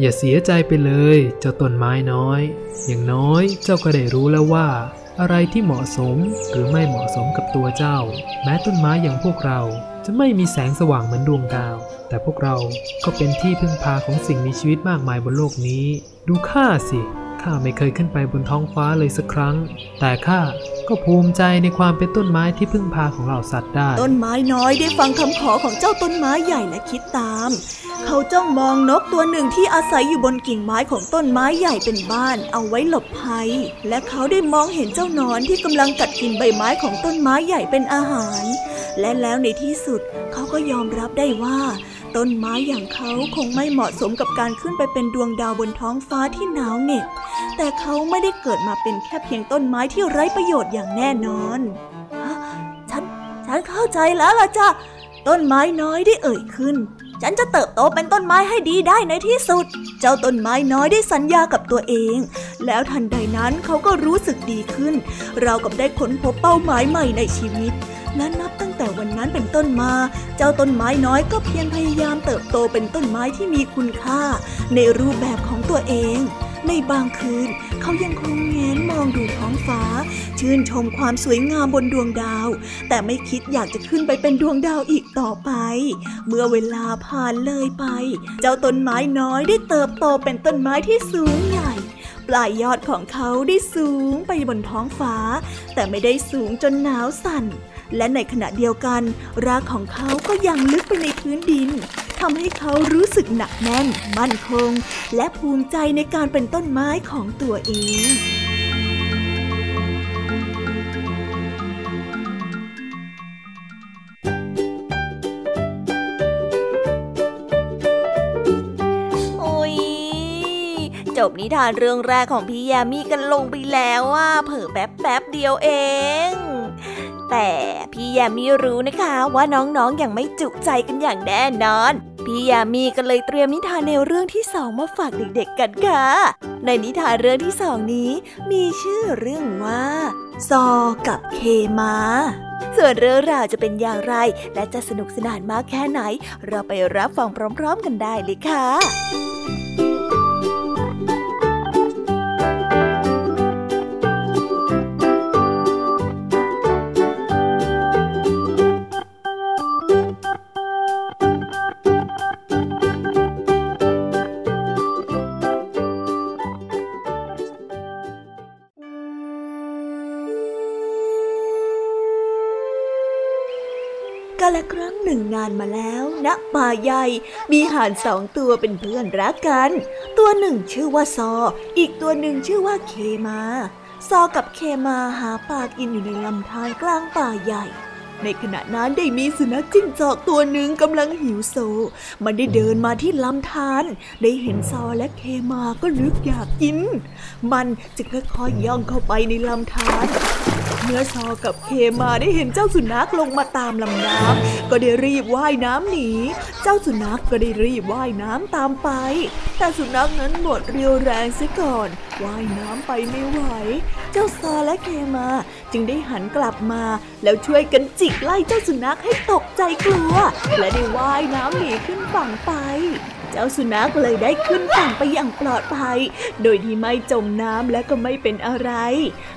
อย่าเสียใจไปเลยเจ้าต้นไม้น้อยอย่างน้อยเจ้าก็ได้รู้แล้วว่าอะไรที่เหมาะสมหรือไม่เหมาะสมกับตัวเจ้าแม้ต้นไม้อย่างพวกเราจะไม่มีแสงสว่างเหมือนดวงดาวแต่พวกเราก็เป็นที่พึ่งพาของสิ่งมีชีวิตมากมายบนโลกนี้ดูข้าสิข้าไม่เคยขึ้นไปบนท้องฟ้าเลยสักครั้งแต่ข้าก็ภูมิใจในความเป็นต้นไม้ที่พึ่งพาของเหล่าสัตว์ได้ต้นไม้น้อยได้ฟังคำขอของเจ้าต้นไม้ใหญ่และคิดตามเขาจ้องมองนกตัวหนึ่งที่อาศัยอยู่บนกิ่งไม้ของต้นไม้ใหญ่เป็นบ้านเอาไว้หลบภัยและเขาได้มองเห็นเจ้านอนที่กำลังกัดกินใบไม้ของต้นไม้ใหญ่เป็นอาหารและแล้วในที่สุดเขาก็ยอมรับได้ว่าต้นไม้อย่างเขาคงไม่เหมาะสมกับการขึ้นไปเป็นดวงดาวบนท้องฟ้าที่หนาวเหน็บแต่เขาไม่ได้เกิดมาเป็นแค่เพียงต้นไม้ที่ไร้ประโยชน์อย่างแน่นอนฉันเข้าใจแล้วล่ะจ้ะต้นไม้น้อยได้เอ่ยขึ้นฉันจะเติบโตเป็นต้นไม้ให้ดีได้ในที่สุดเจ้าต้นไม้น้อยได้สัญญากับตัวเองแล้วทันใดนั้นเขาก็รู้สึกดีขึ้นเรากับได้ค้นพบเป้าหมายใหม่ในชีวิตและนับตั้งแต่วันนั้นเป็นต้นมาเจ้าต้นไม้น้อยก็เพียรพยายามเติบโตเป็นต้นไม้ที่มีคุณค่าในรูปแบบของตัวเองในบางคืนเขายังคงแง้มมองดูท้องฟ้าชื่นชมความสวยงามบนดวงดาวแต่ไม่คิดอยากจะขึ้นไปเป็นดวงดาวอีกต่อไปเมื่อเวลาผ่านเลยไปเจ้าต้นไม้น้อยได้เติบโตเป็นต้นไม้ที่สูงใหญ่ปลายยอดของเขาได้สูงไปบนท้องฟ้าแต่ไม่ได้สูงจนหนาวสั่นและในขณะเดียวกันรากของเขาก็ยังลึกไปในพื้นดินทำให้เขารู้สึกหนักแน่นมั่นคงและภูมิใจในการเป็นต้นไม้ของตัวเอง จบนิทานเรื่องแรกของพี่ยามีกันลงไปแล้วว่าเผิ่มแป๊บเดียวเองแต่พี่ยามีรู้นะคะว่าน้องๆยังไม่จุใจกันอย่างแน่นอนพี่ยามีก็เลยเตรียมนิทานแนวเรื่องที่2มาฝากเด็กๆกันค่ะในนิทานเรื่องที่2นี้มีชื่อเรื่องว่าซอกับเคมาส่วนเรื่องราวจะเป็นอย่างไรและจะสนุกสนานมากแค่ไหนเราไปรับฟังพร้อมๆกันได้เลยค่ะกาลครั้งหนึ่งนานมาแล้วณป่าใหญ่มีห่าน2ตัวเป็นเพื่อนรักกันตัวหนึ่งชื่อว่าซออีกตัวหนึ่งชื่อว่าเคมาซอกับเคมาหาปลากินอยู่ในลำธารกลางป่าใหญ่ในขณะนั้นได้มีสุนัขจิ้งจอกตัวหนึ่งกำลังหิวโซมันได้เดินมาที่ลำธารได้เห็นซอและเคมาก็นึกอยากกินมันจึงค่อยๆย่องเข้าไปในลำธารเมื่อซอกับเคมาได้เห็นเจ้าสุนัขลงมาตามลำน้ำก็ได้รีบว่ายน้ำหนีเจ้าสุนัขก็ได้รีบว่ายน้ำตามไปแต่สุนัขนั้นหมดเรี่ยวแรงเสียก่อนว่ายน้ำไปไม่ไหวเจ้าซอและเคมาจึงได้หันกลับมาแล้วช่วยกันจิกไล่เจ้าสุนัขให้ตกใจกลัวและได้ว่ายน้ำหนีขึ้นฝั่งไปเจ้าสุนัขเลยได้ขึ้นฝั่งไปอย่างปลอดภัยโดยที่ไม่จมน้ำและก็ไม่เป็นอะไร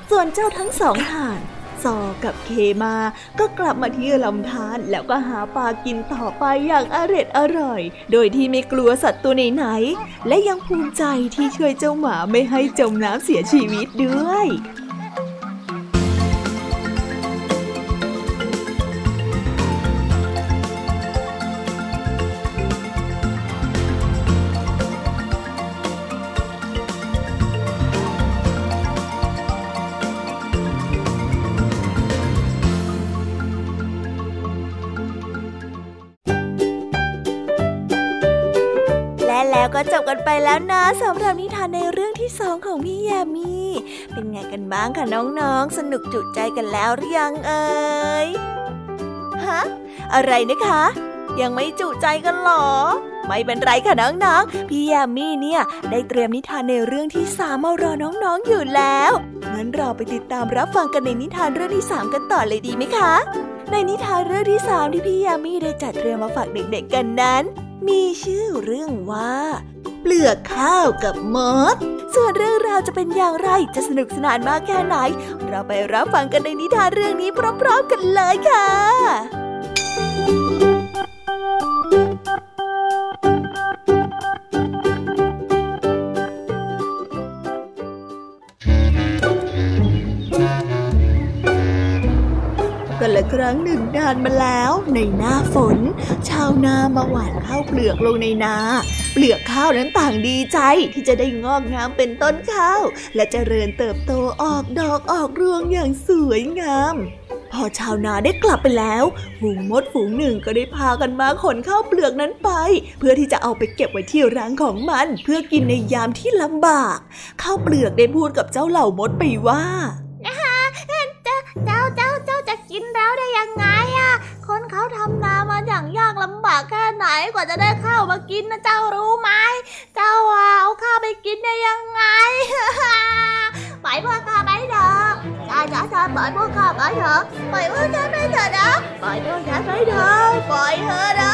ส่วนเจ้าทั้งสองห่านซอกับเคมาก็กลับมาที่ลำธารแล้วก็หาปลากินต่อไปอย่างอร่อยโดยที่ไม่กลัวสัตว์ตัวไหนๆและยังภูมิใจที่ช่วยเจ้าหมาไม่ให้จมน้ำเสียชีวิตด้วยก็จบกันไปแล้วนะสำหรับนิทานในเรื่องที่2ของพี่ยามีเป็นไงกันบ้างคะน้องๆสนุกจุใจกันแล้วหรือยังเอ่ยฮะอะไรนะคะยังไม่จุใจกันหรอไม่เป็นไรค่ะน้องๆพี่ยามีเนี่ยได้เตรียมนิทานในเรื่องที่3มารอน้องๆอยู่แล้วงั้นเราไปติดตามรับฟังกันในนิทานเรื่องที่3กันต่อเลยดีไหมคะในนิทานเรื่องที่3ที่พี่ยามีได้จัดเตรียมมาฝากเด็กๆกันนั้นมีชื่อเรื่องว่าเปลือกข้าวกับมดส่วนเรื่องราวจะเป็นอย่างไรจะสนุกสนานมากแค่ไหนเราไปรับฟังกันในนิทานเรื่องนี้พร้อมๆกันเลยค่ะกันละครั้งหนึ่งนานมาแล้วในหน้าฝนชาวนามาหว่านข้าวเปลือกลงในนาเปลือกข้าวนั้นต่างดีใจที่จะได้งอกงามเป็นต้นข้าวและเจริญเติบโตออกดอกออกรวงอย่างสวยงามพอชาวนาได้กลับไปแล้วฝูงมดฝูงหนึ่งก็ได้พากันมาขนข้าวเปลือกนั้นไปเพื่อที่จะเอาไปเก็บไว้ที่รังของมันเพื่อกินในยามที่ลำบากข้าวเปลือกได้พูดกับเจ้าเหล่ามดไปว่าเจ้าจะกินแล้วได้ยังไงอะคนเขาทำนามาอย่างยากลำบากแค่ไหนกว่าจะได้ข้าวมากินนะเจ้ารู้ไหมเจ้าเอาข้าวไปกินได้ยังไง ปล่อยพวกข้าไปเถอะจ้าปล่อยพวกข้าไปเถอะปล่อยพวกฉันไปเถอะนะปล่อยพวกฉันไปเถอะปล่อยเธอนะ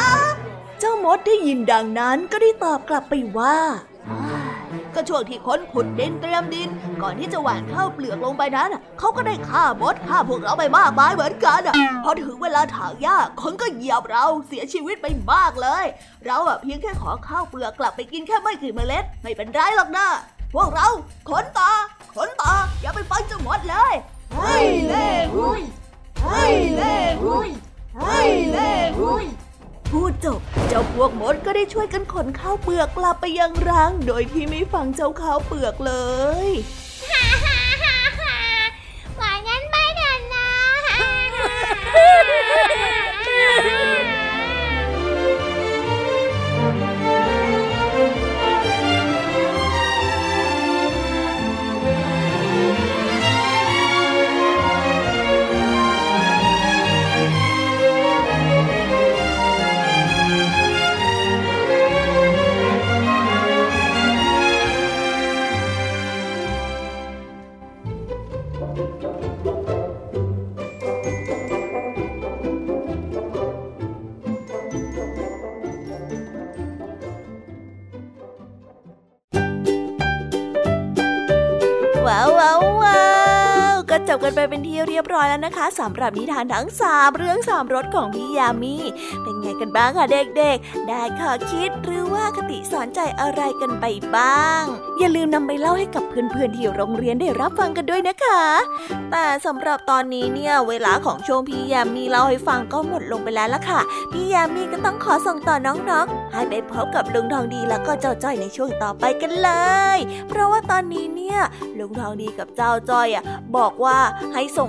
เจ้ามดได้ยินดังนั้นก็ได้ตอบกลับไปว่าก็ช่วงที่ค้นขุดดินเตรียมดินก่อนที่จะหว่านข้าวเปลือกลงไปนั้นเขาก็ได้ฆ่ามดฆ่าพวกเราไปมากมายเหมือนกันพอถึงเวลาถางหญ้าคนก็เหยียบเราเสียชีวิตไปมากเลยเราเพียงแค่ขอข้าวเปลือกกลับไปกินแค่ไม่กี่เมล็ดไม่เป็นไรหรอกนะพวกเราขนต่ออย่าไปฟังเจ้ามดเลยให้เล่หุยพูดจบเจ้าพวกมดก็ได้ช่วยกันขนข้าวเปลือกกลับไปยังรังโดยที่ไม่ฟังเจ้าข้าวเปลือกเลยหวานงั้นไม่นานนะ ว้าวก็จบกันไปเป็นที่เรียบร้อยแล้วนะคะสำหรับนิทานทั้ง3เรื่อง3รสของพี่ยามีเป็นไงกันบ้างคะเด็กๆได้ข้อคิดหรือว่าคติสอนใจอะไรกันไปบ้างอย่าลืมนำไปเล่าให้กับเพื่อนๆที่โรงเรียนได้รับฟังกันด้วยนะคะแต่สำหรับตอนนี้เนี่ยเวลาของช่วงพี่ยามีเล่าให้ฟังก็หมดลงไปแล้วล่ะค่ะพี่ยามีก็ต้องขอส่งต่อน้องๆให้ไปพบกับลุงทองดีแล้วก็เจ้าจ้อยในช่วงต่อไปกันเลยเพราะว่าตอนนี้เนี่ยลุงทองดีกับเจ้าจ้อยบอกว่าให้ส่ง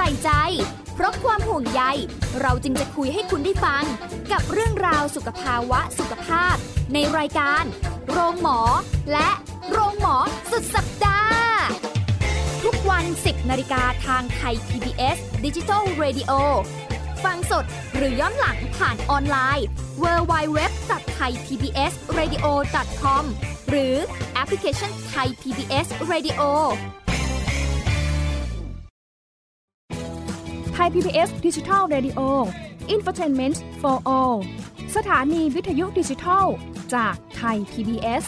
ใส่ใจเพราะความห่วงใยเราจึงจะคุยให้คุณได้ฟังกับเรื่องราวสุขภาวะสุขภาพในรายการโรงหมอและโรงหมอสุดสัปดาห์ทุกวัน 10:00 น.ทางไทย PBS Digital Radio ฟังสดหรือย้อนหลังผ่านออนไลน์ www.thaipbsradio.com หรือแอปพลิเคชัน Thai PBS Radio Thai PBS Digital Radio Infotainment for All สถานีวิทยุดิจิทัลจาก Thai PBS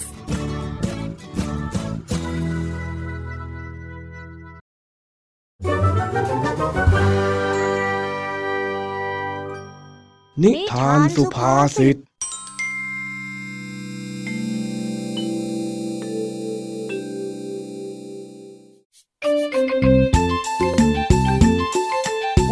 นิทานสุภาษิต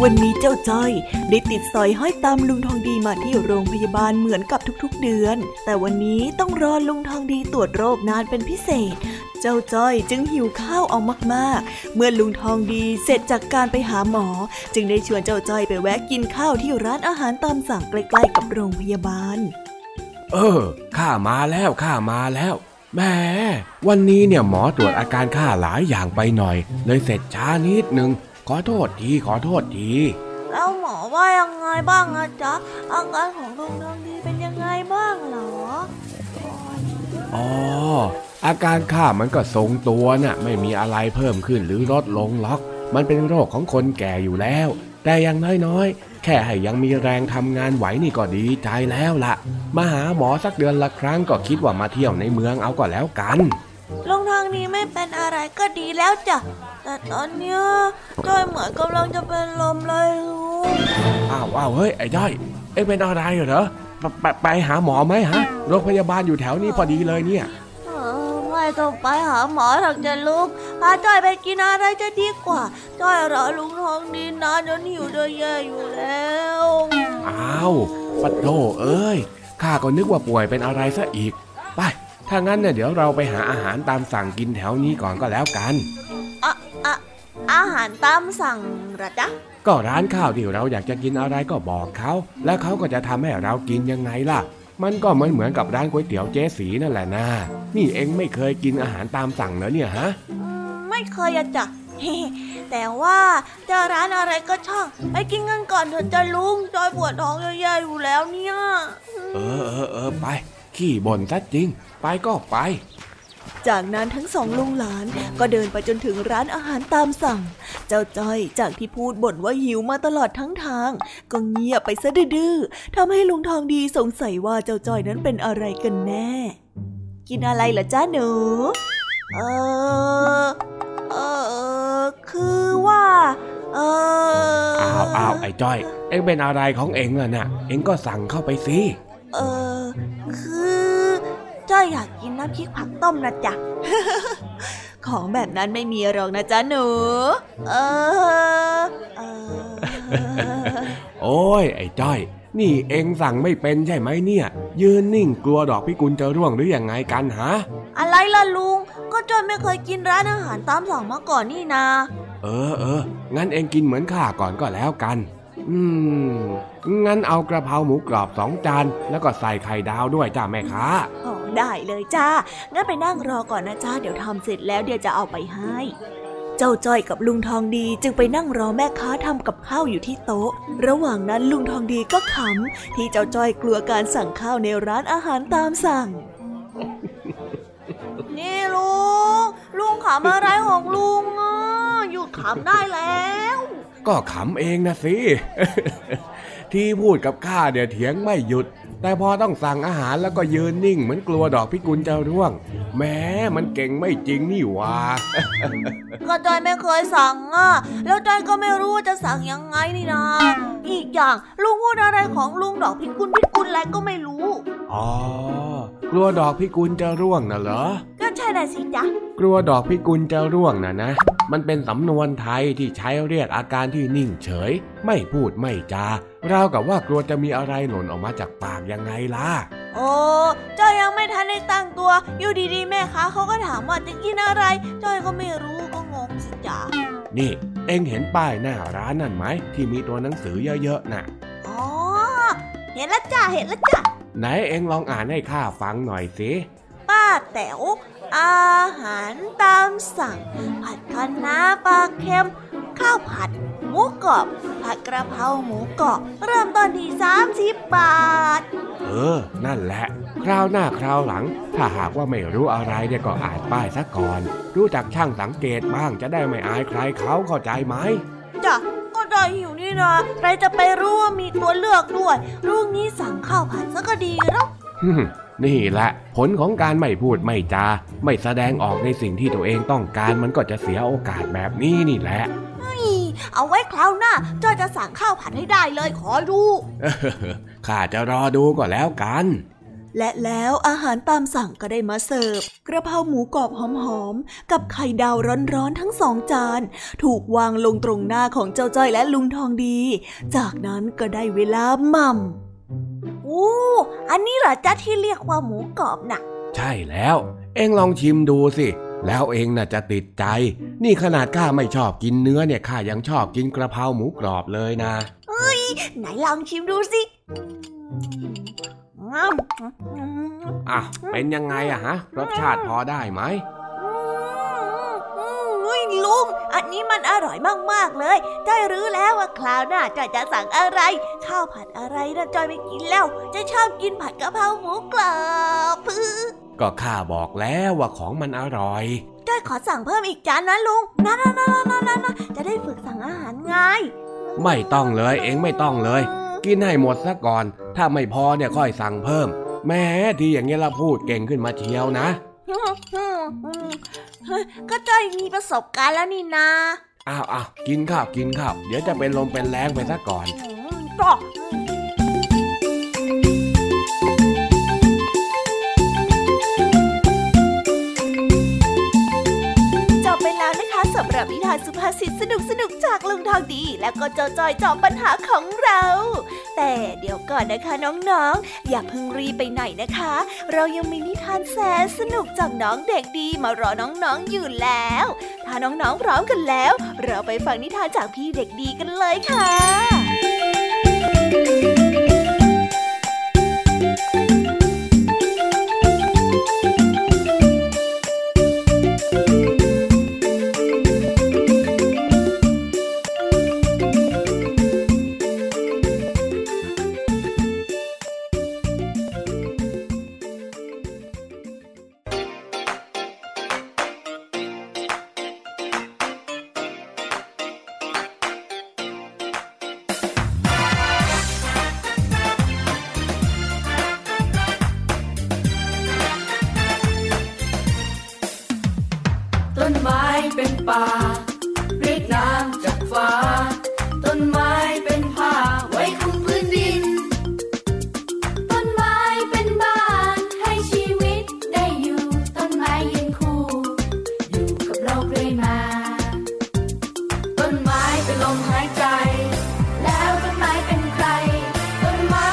วันนี้เจ้าจ้อยได้ติดสอยห้อยตามลุงทองดีมาที่โรงพยาบาลเหมือนกับทุกๆเดือนแต่วันนี้ต้องรอลุงทองดีตรวจโรคนานเป็นพิเศษเจ้าจ้อยจึงหิวข้าวเอามากๆเมื่อลุงทองดีเสร็จจากการไปหาหมอจึงได้ชวนเจ้าจ้อยไปแวะกินข้าวที่ร้านอาหารตามสั่งใกล้ๆกับโรงพยาบาลข้ามาแล้วแหมวันนี้เนี่ยหมอตรวจอาการข้าหลายอย่างไปหน่อยเลยเสร็จช้านิดนึงขอโทษทีแล้วหมอว่ายังไงบ้างนะจ๊ะอาการของลุงทองดีเป็นยังไงบ้างเหรออาการข้ามันก็ทรงตัวน่ะไม่มีอะไรเพิ่มขึ้นหรือลดลงหรอกมันเป็นโรคของคนแก่อยู่แล้วแต่อย่างน้อยๆแค่ให้ยังมีแรงทำงานไหวนี่ก็ดีใจแล้วล่ะมาหาหมอสักเดือนละครั้งก็คิดว่ามาเที่ยวในเมืองเอาก็แล้วกันลุงทองดีไม่เป็นอะไรก็ดีแล้วจ้ะแต่ตอนเนี้ยจ้อยเหมือนกำลังจะเป็นลมเลยลูกอ้าวเฮ้ยไอ้จ้อยเอ็งเป็นอะไรเหรอไปหาหมอไหมฮะโรงพยาบาลอยู่แถวนี้พอดีเลยเนี่ยไม่ต้องไปหาหมอหรอกจ้ะลูกพาจ้อยไปกินอะไรจะดีกว่าจ้อยรอลุงทองดีนานจนหิวจะแย่อยู่แล้วอ้าวปัดโธ่เอ้ยข้าก็นึกว่าป่วยเป็นอะไรซะอีกไปถ้างั้นเนี่ยเดี๋ยวเราไปหาอาหารตามสั่งกินแถวนี้ก่อนก็แล้วกันอาหารตามสั่งหรอจ๊ะก็ร้านข้าวที่เราอยากจะกินอะไรก็บอกเขาแล้วเขาก็จะทำให้เรากินยังไงล่ะมันก็เหมือนกับร้านก๋วยเตี๋ยวเจ๊สีนั่นแหละนะนี่เอ็งไม่เคยกินอาหารตามสั่งเหรอเนี่ยฮะไม่เคยจ้ะแต่ว่าเจอร้านอะไรก็ช่างไปกินกันก่อนเถอะจ้ะลุงจอยปวดท้องแย่ๆอยู่แล้วเนี่ยเออไปขี้บ่นซะจริงไปก็ไปจากนั้นทั้งสองลุงหลานก็เดินไปจนถึงร้านอาหารตามสั่งเจ้าจ้อยจากที่พูดบ่นว่าหิวมาตลอดทั้งทางก็เงียบไปซะดื้อทำให้ลุงทองดีสงสัยว่าเจ้าจ้อยนั้นเป็นอะไรกันแน่กินอะไรล่ะจ้าหนูคือว่าอ้าวไอ้จ้อยเอ็งเป็นอะไรของเอ็งล่ะน่ะเอ็งก็สั่งเข้าไปสิคือจ้อยอยากกินน้ำพริกผักต้มนะจ๊ะ ของแบบนั้นไม่มีหรอกนะจ๊ะหนูโอ้ยไอ้จ้อย นี่เองสั่งไม่เป็นใช่ไหมเนี่ยยืนนิ่งกลัวดอกพิกุลจะร่วงหรือยังไงกันฮะอะไรล่ะลุงก็จนไม่เคยกินร้านอาหารตามสั่งมาก่อนนี่นาเอองั้นเองกินเหมือนข้าก่อนก็แล้วกันงั้นเอากระเพราหมูกรอบ2 จานแล้วก็ใส่ไข่ดาวด้วยจ้าแม่ค้าอ๋อได้เลยจ้างั้นไปนั่งรอก่อนนะจ้าเดี๋ยวทำเสร็จแล้วเดี๋ยวจะเอาไปให้เจ้าจ้อยกับลุงทองดีจึงไปนั่งรอแม่ค้าทำกับข้าวอยู่ที่โต๊ะระหว่างนั้นลุงทองดีก็ขำที่เจ้าจ้อยกลัวการสั่งข้าวในร้านอาหารตามสั่ง นี่ลุงขำอะไรของลุงอ่ะหยุดขำได้แล้วก็ขำเองนะสิ ที่พูดกับข้าเนี่ยเถียงไม่หยุดแต่พอต้องสั่งอาหารแล้วก็ยืนนิ่งเหมือนกลัวดอกพิกุลจะร่วงแม้มันเก่งไม่จริงนี่หว่า ก็จอยไม่เคยสั่งอ่ะแล้วจอยก็ไม่รู้ว่าจะสั่งยังไงนี่นะอีกอย่างลุงพูดอะไรของลุงดอกพิกุลอะไรก็ไม่รู้อ๋อกลัวดอกพิกุลจะร่วงนะเหรอก็ใช่น่ะสิจ๊ะกลัวดอกพิกุลจะร่วงนะนะมันเป็นสำนวนไทยที่ใช้เรียกอาการที่นิ่งเฉยไม่พูดไม่จาราวกับว่ากลัวจะมีอะไรหล่นออกมาจากปากยังไงล่ะโอ้เจ้ายังไม่ทันได้ตั้งตัวอยู่ดีๆแม่ค้าเขาก็ถามว่าจะกินอะไรเจ้าก็ไม่รู้ก็งงสิจ๊ะนี่เอ็งเห็นป้ายหน้าร้านนั่นไหมที่มีตัวหนังสือเยอะๆน่ะอ๋อเห็นแล้วจ้ะไหนเอ็งลองอ่านให้ข้าฟังหน่อยสิป้าแต๋วอาหารตามสั่งผัดคะน้าปลาเค็มข้าวผัดหมูกรอบผัดกระเพราหมูกรอบเริ่มต้นที่30 บาทนั่นแหละคราวหน้าคราวหลังถ้าหากว่าไม่รู้อะไรเนี่ยก็อ่านป้ายซะก่อนรู้จักช่างสังเกตบ้างจะได้ไม่อายใครเขาเข้าใจไหมจ้ะก็ได้หิวนี่นะใครจะไปรู้ว่ามีตัวเลือกด้วยรุ่งนี้สั่งข้าวผัดซะก็ดีแล้วนี่แหละผลของการไม่พูดไม่จาไม่แสดงออกในสิ่งที่ตัวเองต้องการมันก็จะเสียโอกาสแบบนี้นี่แหละเอาไว้คราวหน้าจอยจะสั่งข้าวผัดให้ได้เลยขอดูข้าจะรอดูก็แล้วกันและแล้วอาหารตามสั่งก็ได้มาเสิร์ฟกระเพราหมูกรอบหอมๆกับไข่ดาวร้อนๆทั้ง2 จานถูกวางลงตรงหน้าของเจ้าจ้อยและลุงทองดีจากนั้นก็ได้เวลาหม่ำอันนี้เหรอจ๊ะที่เรียกว่าหมูกรอบน่ะใช่แล้วเอ็งลองชิมดูสิแล้วเอ็งน่ะจะติดใจนี่ขนาดข้าไม่ชอบกินเนื้อเนี่ยข้ายังชอบกินกระเพราหมูกรอบเลยนะเอ้ยไหนลองชิมดูสิอ่ะเป็นยังไงอะฮะรสชาติพอได้ไหมลุงอันนี้มันอร่อยมากๆเลยจอยรู้แล้วว่าคราวหน้าจอยจะสั่งอะไรข้าวผัดอะไรนะจอยไม่กินแล้วจะชอบกินผัดกะเพราหมูกรอบก็ข้าบอกแล้วว่าของมันอร่อยจอยขอสั่งเพิ่มอีกจานนะลุงนะจะได้ฝึกสั่งอาหารไงไม่ต้องเลยเองไม่ต้องเลยกินให้หมดซะก่อนถ้าไม่พอเนี่ยค่อยสั่งเพิ่มแม้ทีอย่างเงี้ยเราพูดเก่งขึ้นมาเชียวนะก็จ้อยมีประสบการณ์แล้วนี่นะอ้าวกินข้าวเดี๋ยวจะเป็นลมเป็นแรงไปซะก่อนก็จบไปแล้วนะคะสำหรับนิทานสุภาษิตสนุกจากลุงทองดีแล้วก็เจ้าจ้อยจอมปัญหาของเราแต่เดี๋ยวก่อนนะคะน้องๆอย่าเพิ่งรีบไปไหนนะคะเรายังมีนิทานแสนสนุกจากน้องเด็กดีมารอน้องๆอยู่แล้วถ้าน้องๆพร้อมกันแล้วเราไปฟังนิทานจากพี่เด็กดีกันเลยค่ะต้นไม้เป็นลมหายใจแล้วต้นไม้เป็นใครต้นไม้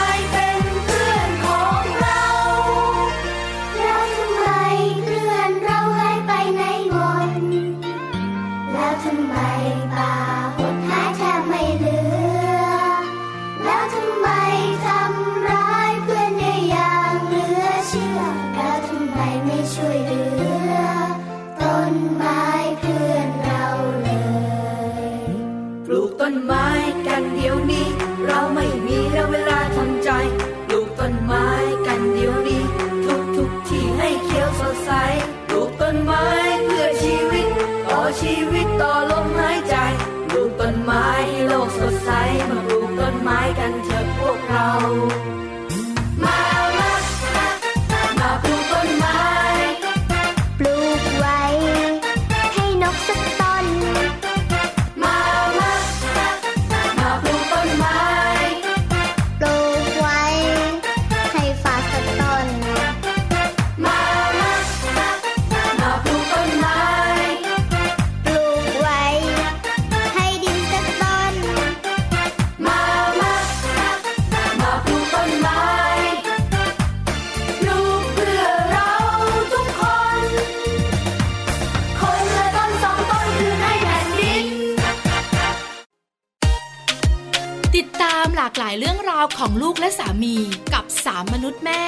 หลายเรื่องราวของลูกและสามีกับ3มนุษย์แม่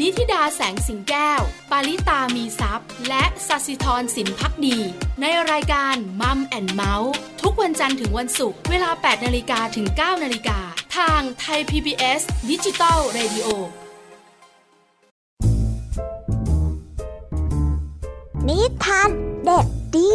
นิธิดาแสงสิงแก้วปาริตามีทรัพย์และศศิธรสินภักดีในรายการมัมแอนด์เมาส์ทุกวันจันทร์ถึงวันศุกร์เวลา 8:00 นถึง 9:00 นทางไทย PBS Digital Radioนิทานเด็กดี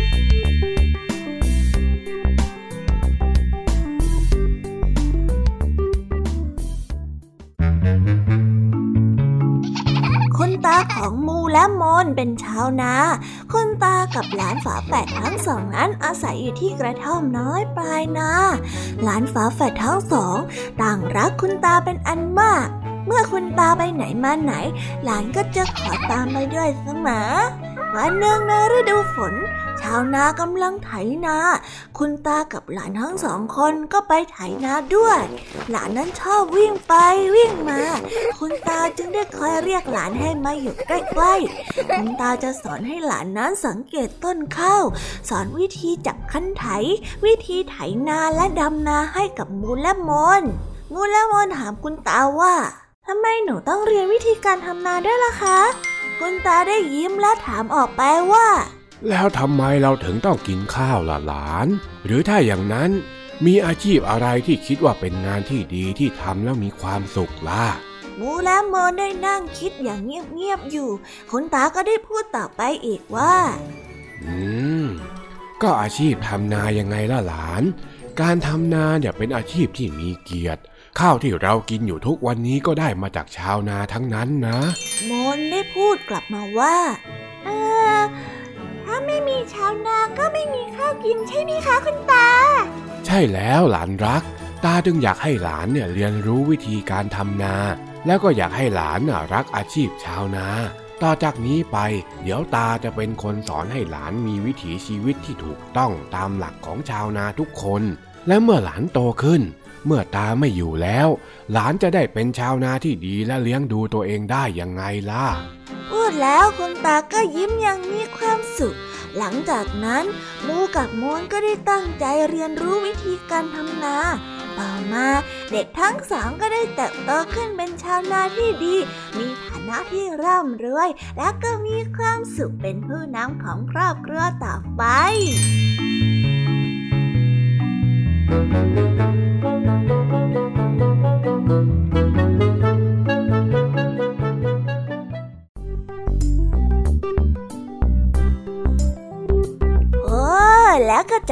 คุณตาของมูและมนเป็นชาวนาคุณตากับหลานฝาแฝดทั้งสองนั้นอาศัยอยู่ที่กระท่อมน้อยปลายนาหลานฝาแฝดทั้งสองต่างรักคุณตาเป็นอันมากเมื่อคุณตาไปไหนมาไหนหลานก็จะขอตามไปด้วยเสมอวันหนึ่งในฤดูฝนชาวนากำลังไถนาคุณตากับหลานทั้งสองคนก็ไปไถนาด้วยหลานนั้นชอบวิ่งไปวิ่งมาคุณตาจึงได้คอยเรียกหลานให้มาอยู่ใกล้ๆคุณตาจะสอนให้หลานนั้นสังเกตต้นข้าวสอนวิธีจับคันไถวิธีไถนาและดำนาให้กับมูลและมนถามคุณตาว่าทำไมหนูต้องเรียนวิธีการทำนาด้วยล่ะคะคุณตาได้ยิ้มและถามออกไปว่าแล้วทำไมเราถึงต้องกินข้าวล่ะหลานหรือถ้าอย่างนั้นมีอาชีพอะไรที่คิดว่าเป็นงานที่ดีที่ทำแล้วมีความสุขล่ะมูและมนได้นั่งคิดอย่างเงียบๆอยู่คุณตาก็ได้พูดต่อไปอีกว่าก็อาชีพทำนายังไงล่ะหลานการทำนาเนี่ยเป็นอาชีพที่มีเกียรติข้าวที่เรากินอยู่ทุกวันนี้ก็ได้มาจากชาวนาทั้งนั้นนะมนได้พูดกลับมาว่าถ้าไม่มีชาวนาก็ไม่มีข้าวกินใช่ไหมคะคุณตาใช่แล้วหลานรักตาจึงอยากให้หลานเนี่ยเรียนรู้วิธีการทำนาแล้วก็อยากให้หลานรักอาชีพชาวนาต่อจากนี้ไปเดี๋ยวตาจะเป็นคนสอนให้หลานมีวิถีชีวิตที่ถูกต้องตามหลักของชาวนาทุกคนและเมื่อหลานโตขึ้นเมื่อตาไม่อยู่แล้วหลานจะได้เป็นชาวนาที่ดีและเลี้ยงดูตัวเองได้ยังไงล่ะพูดแล้วคุณตาก็ยิ้มอย่างมีความสุขหลังจากนั้นมูกับมนก็ได้ตั้งใจเรียนรู้วิธีการทำนาต่อมาเด็กทั้งสองก็ได้เติบโตขึ้นเป็นชาวนาที่ดีมีฐานะที่ร่ำรวยและก็มีความสุขเป็นผู้นำของครอบครัวต่อไปแล้วก็จ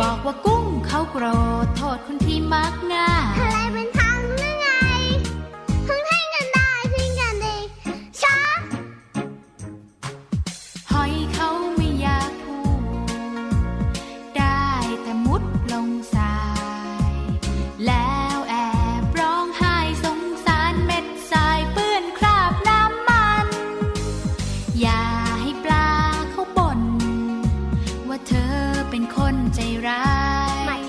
บอกว่ากุ้งเขาโกรธโทษคนที่มักง่ายอะไรเป็นทางหรือไงเพิ่งให้กันได้ทิ้งกันเองช้าหอยเขาไม่อยากพูดได้แต่มุดลงสายแล้วแอบร้องไห้สงสารเม็ดทรายเปื้อนคราบน้ำมันอย่าให้ปลาเขาบ่นว่าเธอเป็นคนใจร้าย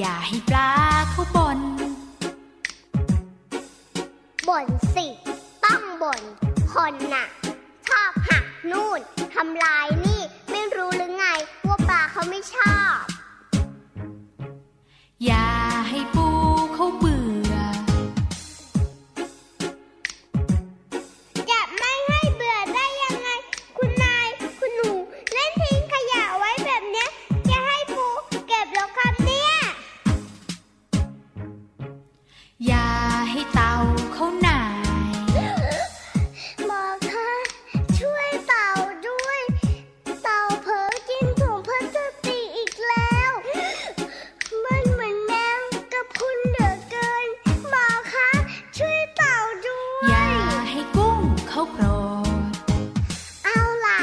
อย่าให้ปลาเขาบ่นสิต้องบ่นคนน่ะชอบหักนู่นทำลายนี่ไม่รู้หรือไงว่าปลาเขาไม่ชอบอย่าให้ปูเขาเบื่อจะไม่ให้เบื่อได้ยังไงคุณนายคุณหนูเล่นทิ้งขยะไว้แบบนี้จะให้ปูเก็บหรอครับเนี่ยอย่าให้เต่าเขาหน่ายบอกเธอช่วยเต่าด้วยเต่าเผลอกินถุงพลาสติกอีกแล้วมันเหมือนแมงกะพรุนเหลือเกินบอกค่ะช่วยเต่าด้วยอย่าให้กุ้งเขาโกรธเอาล่ะ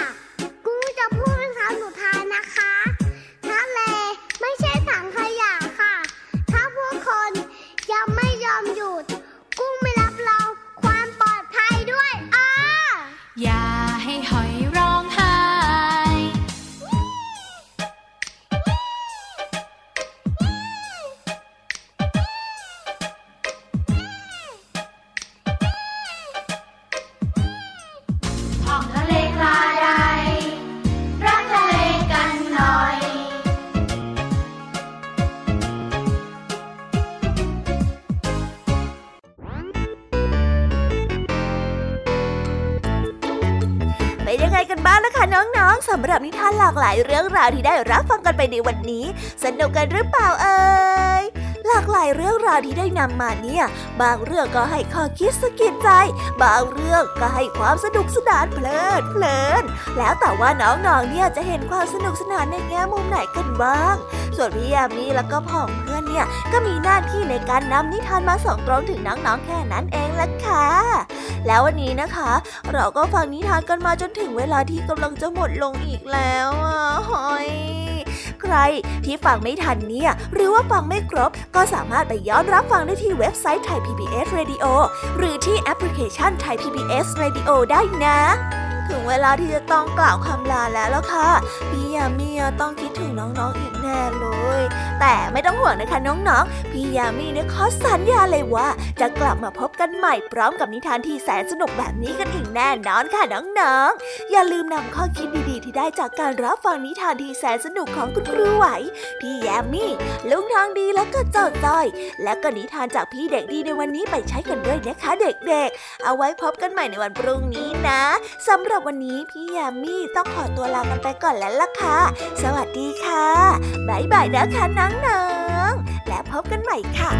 กุ้งจะพูดเป็นคำสุดท้ายนะคะทะเลไม่ใช่ถังขยะค่ะถ้าพวกคนยังไม่ยอมหยุดกุ้งไม่รับรองความปลอดภัยด้วยอย่าให้หอยร้องไห้ท้องทะเลคลาใดรักทะเลกันหน่อยเป็นยังไงกันบ้างล่ะคะน้องๆสำหรับนิทานหลากหลายเรื่องราวที่ได้รับฟังกันไปในวันนี้สนุกกันหรือเปล่าเอ่ยหลากหลายเรื่องราวที่ได้นำมาเนี่ยบางเรื่องก็ให้ข้อคิดสะกิดใจบางเรื่องก็ให้ความสนุกสนานเพลินแล้วแต่ว่าน้องๆเนี่ยจะเห็นความสนุกสนานในแง่มุมไหนกันบ้างส่วนพี่ยามีแล้วก็พ่องเพื่อนเนี่ยก็มีหน้าที่ในการนำนิทานมาส่งตรงถึงน้องๆแค่นั้นเองล่ะค่ะแล้ววันนี้นะคะเราก็ฟังนิทานกันมาจนถึงเวลาที่กำลังจะหมดลงอีกแล้วหอยใครที่ฟังไม่ทันเนี่ยหรือว่าฟังไม่ครบก็สามารถไปย้อนรับฟังได้ที่เว็บไซต์ไทย PBS Radio หรือที่แอปพลิเคชันไทย PBS Radio ได้นะถึงเวลาที่จะต้องกล่าวคำลาแล้วค่ะพี่ยามีต้องคิดถึงน้องๆ อีกแน่เลยแต่ไม่ต้องห่วงนะคะน้องๆพี่ยามีเนี่ยขอสัญญาเลยว่าจะกลับมาพบกันใหม่พร้อมกับนิทานที่แสนสนุกแบบนี้กันอีกแน่นอนค่ะน้องๆอย่าลืมนำข้อคิดดีๆที่ได้จากการรับฟังนิทานที่แสนสนุกของคุณครูไหวพี่ยามีลุงทองดีแล้วก็เจ้าจ้อยและก็นิทานจากพี่เด็กดีในวันนี้ไปใช้กันด้วยนะคะเด็กๆเอาไว้พบกันใหม่ในวันพรุ่งนี้นะสำหรับวันนี้พี่ยามีต้องขอตัวลากันไปก่อนแล้วล่ะค่ะสวัสดีค่ะบ๊ายบายนะคะน้องๆและพบกันใหม่ค่ะติด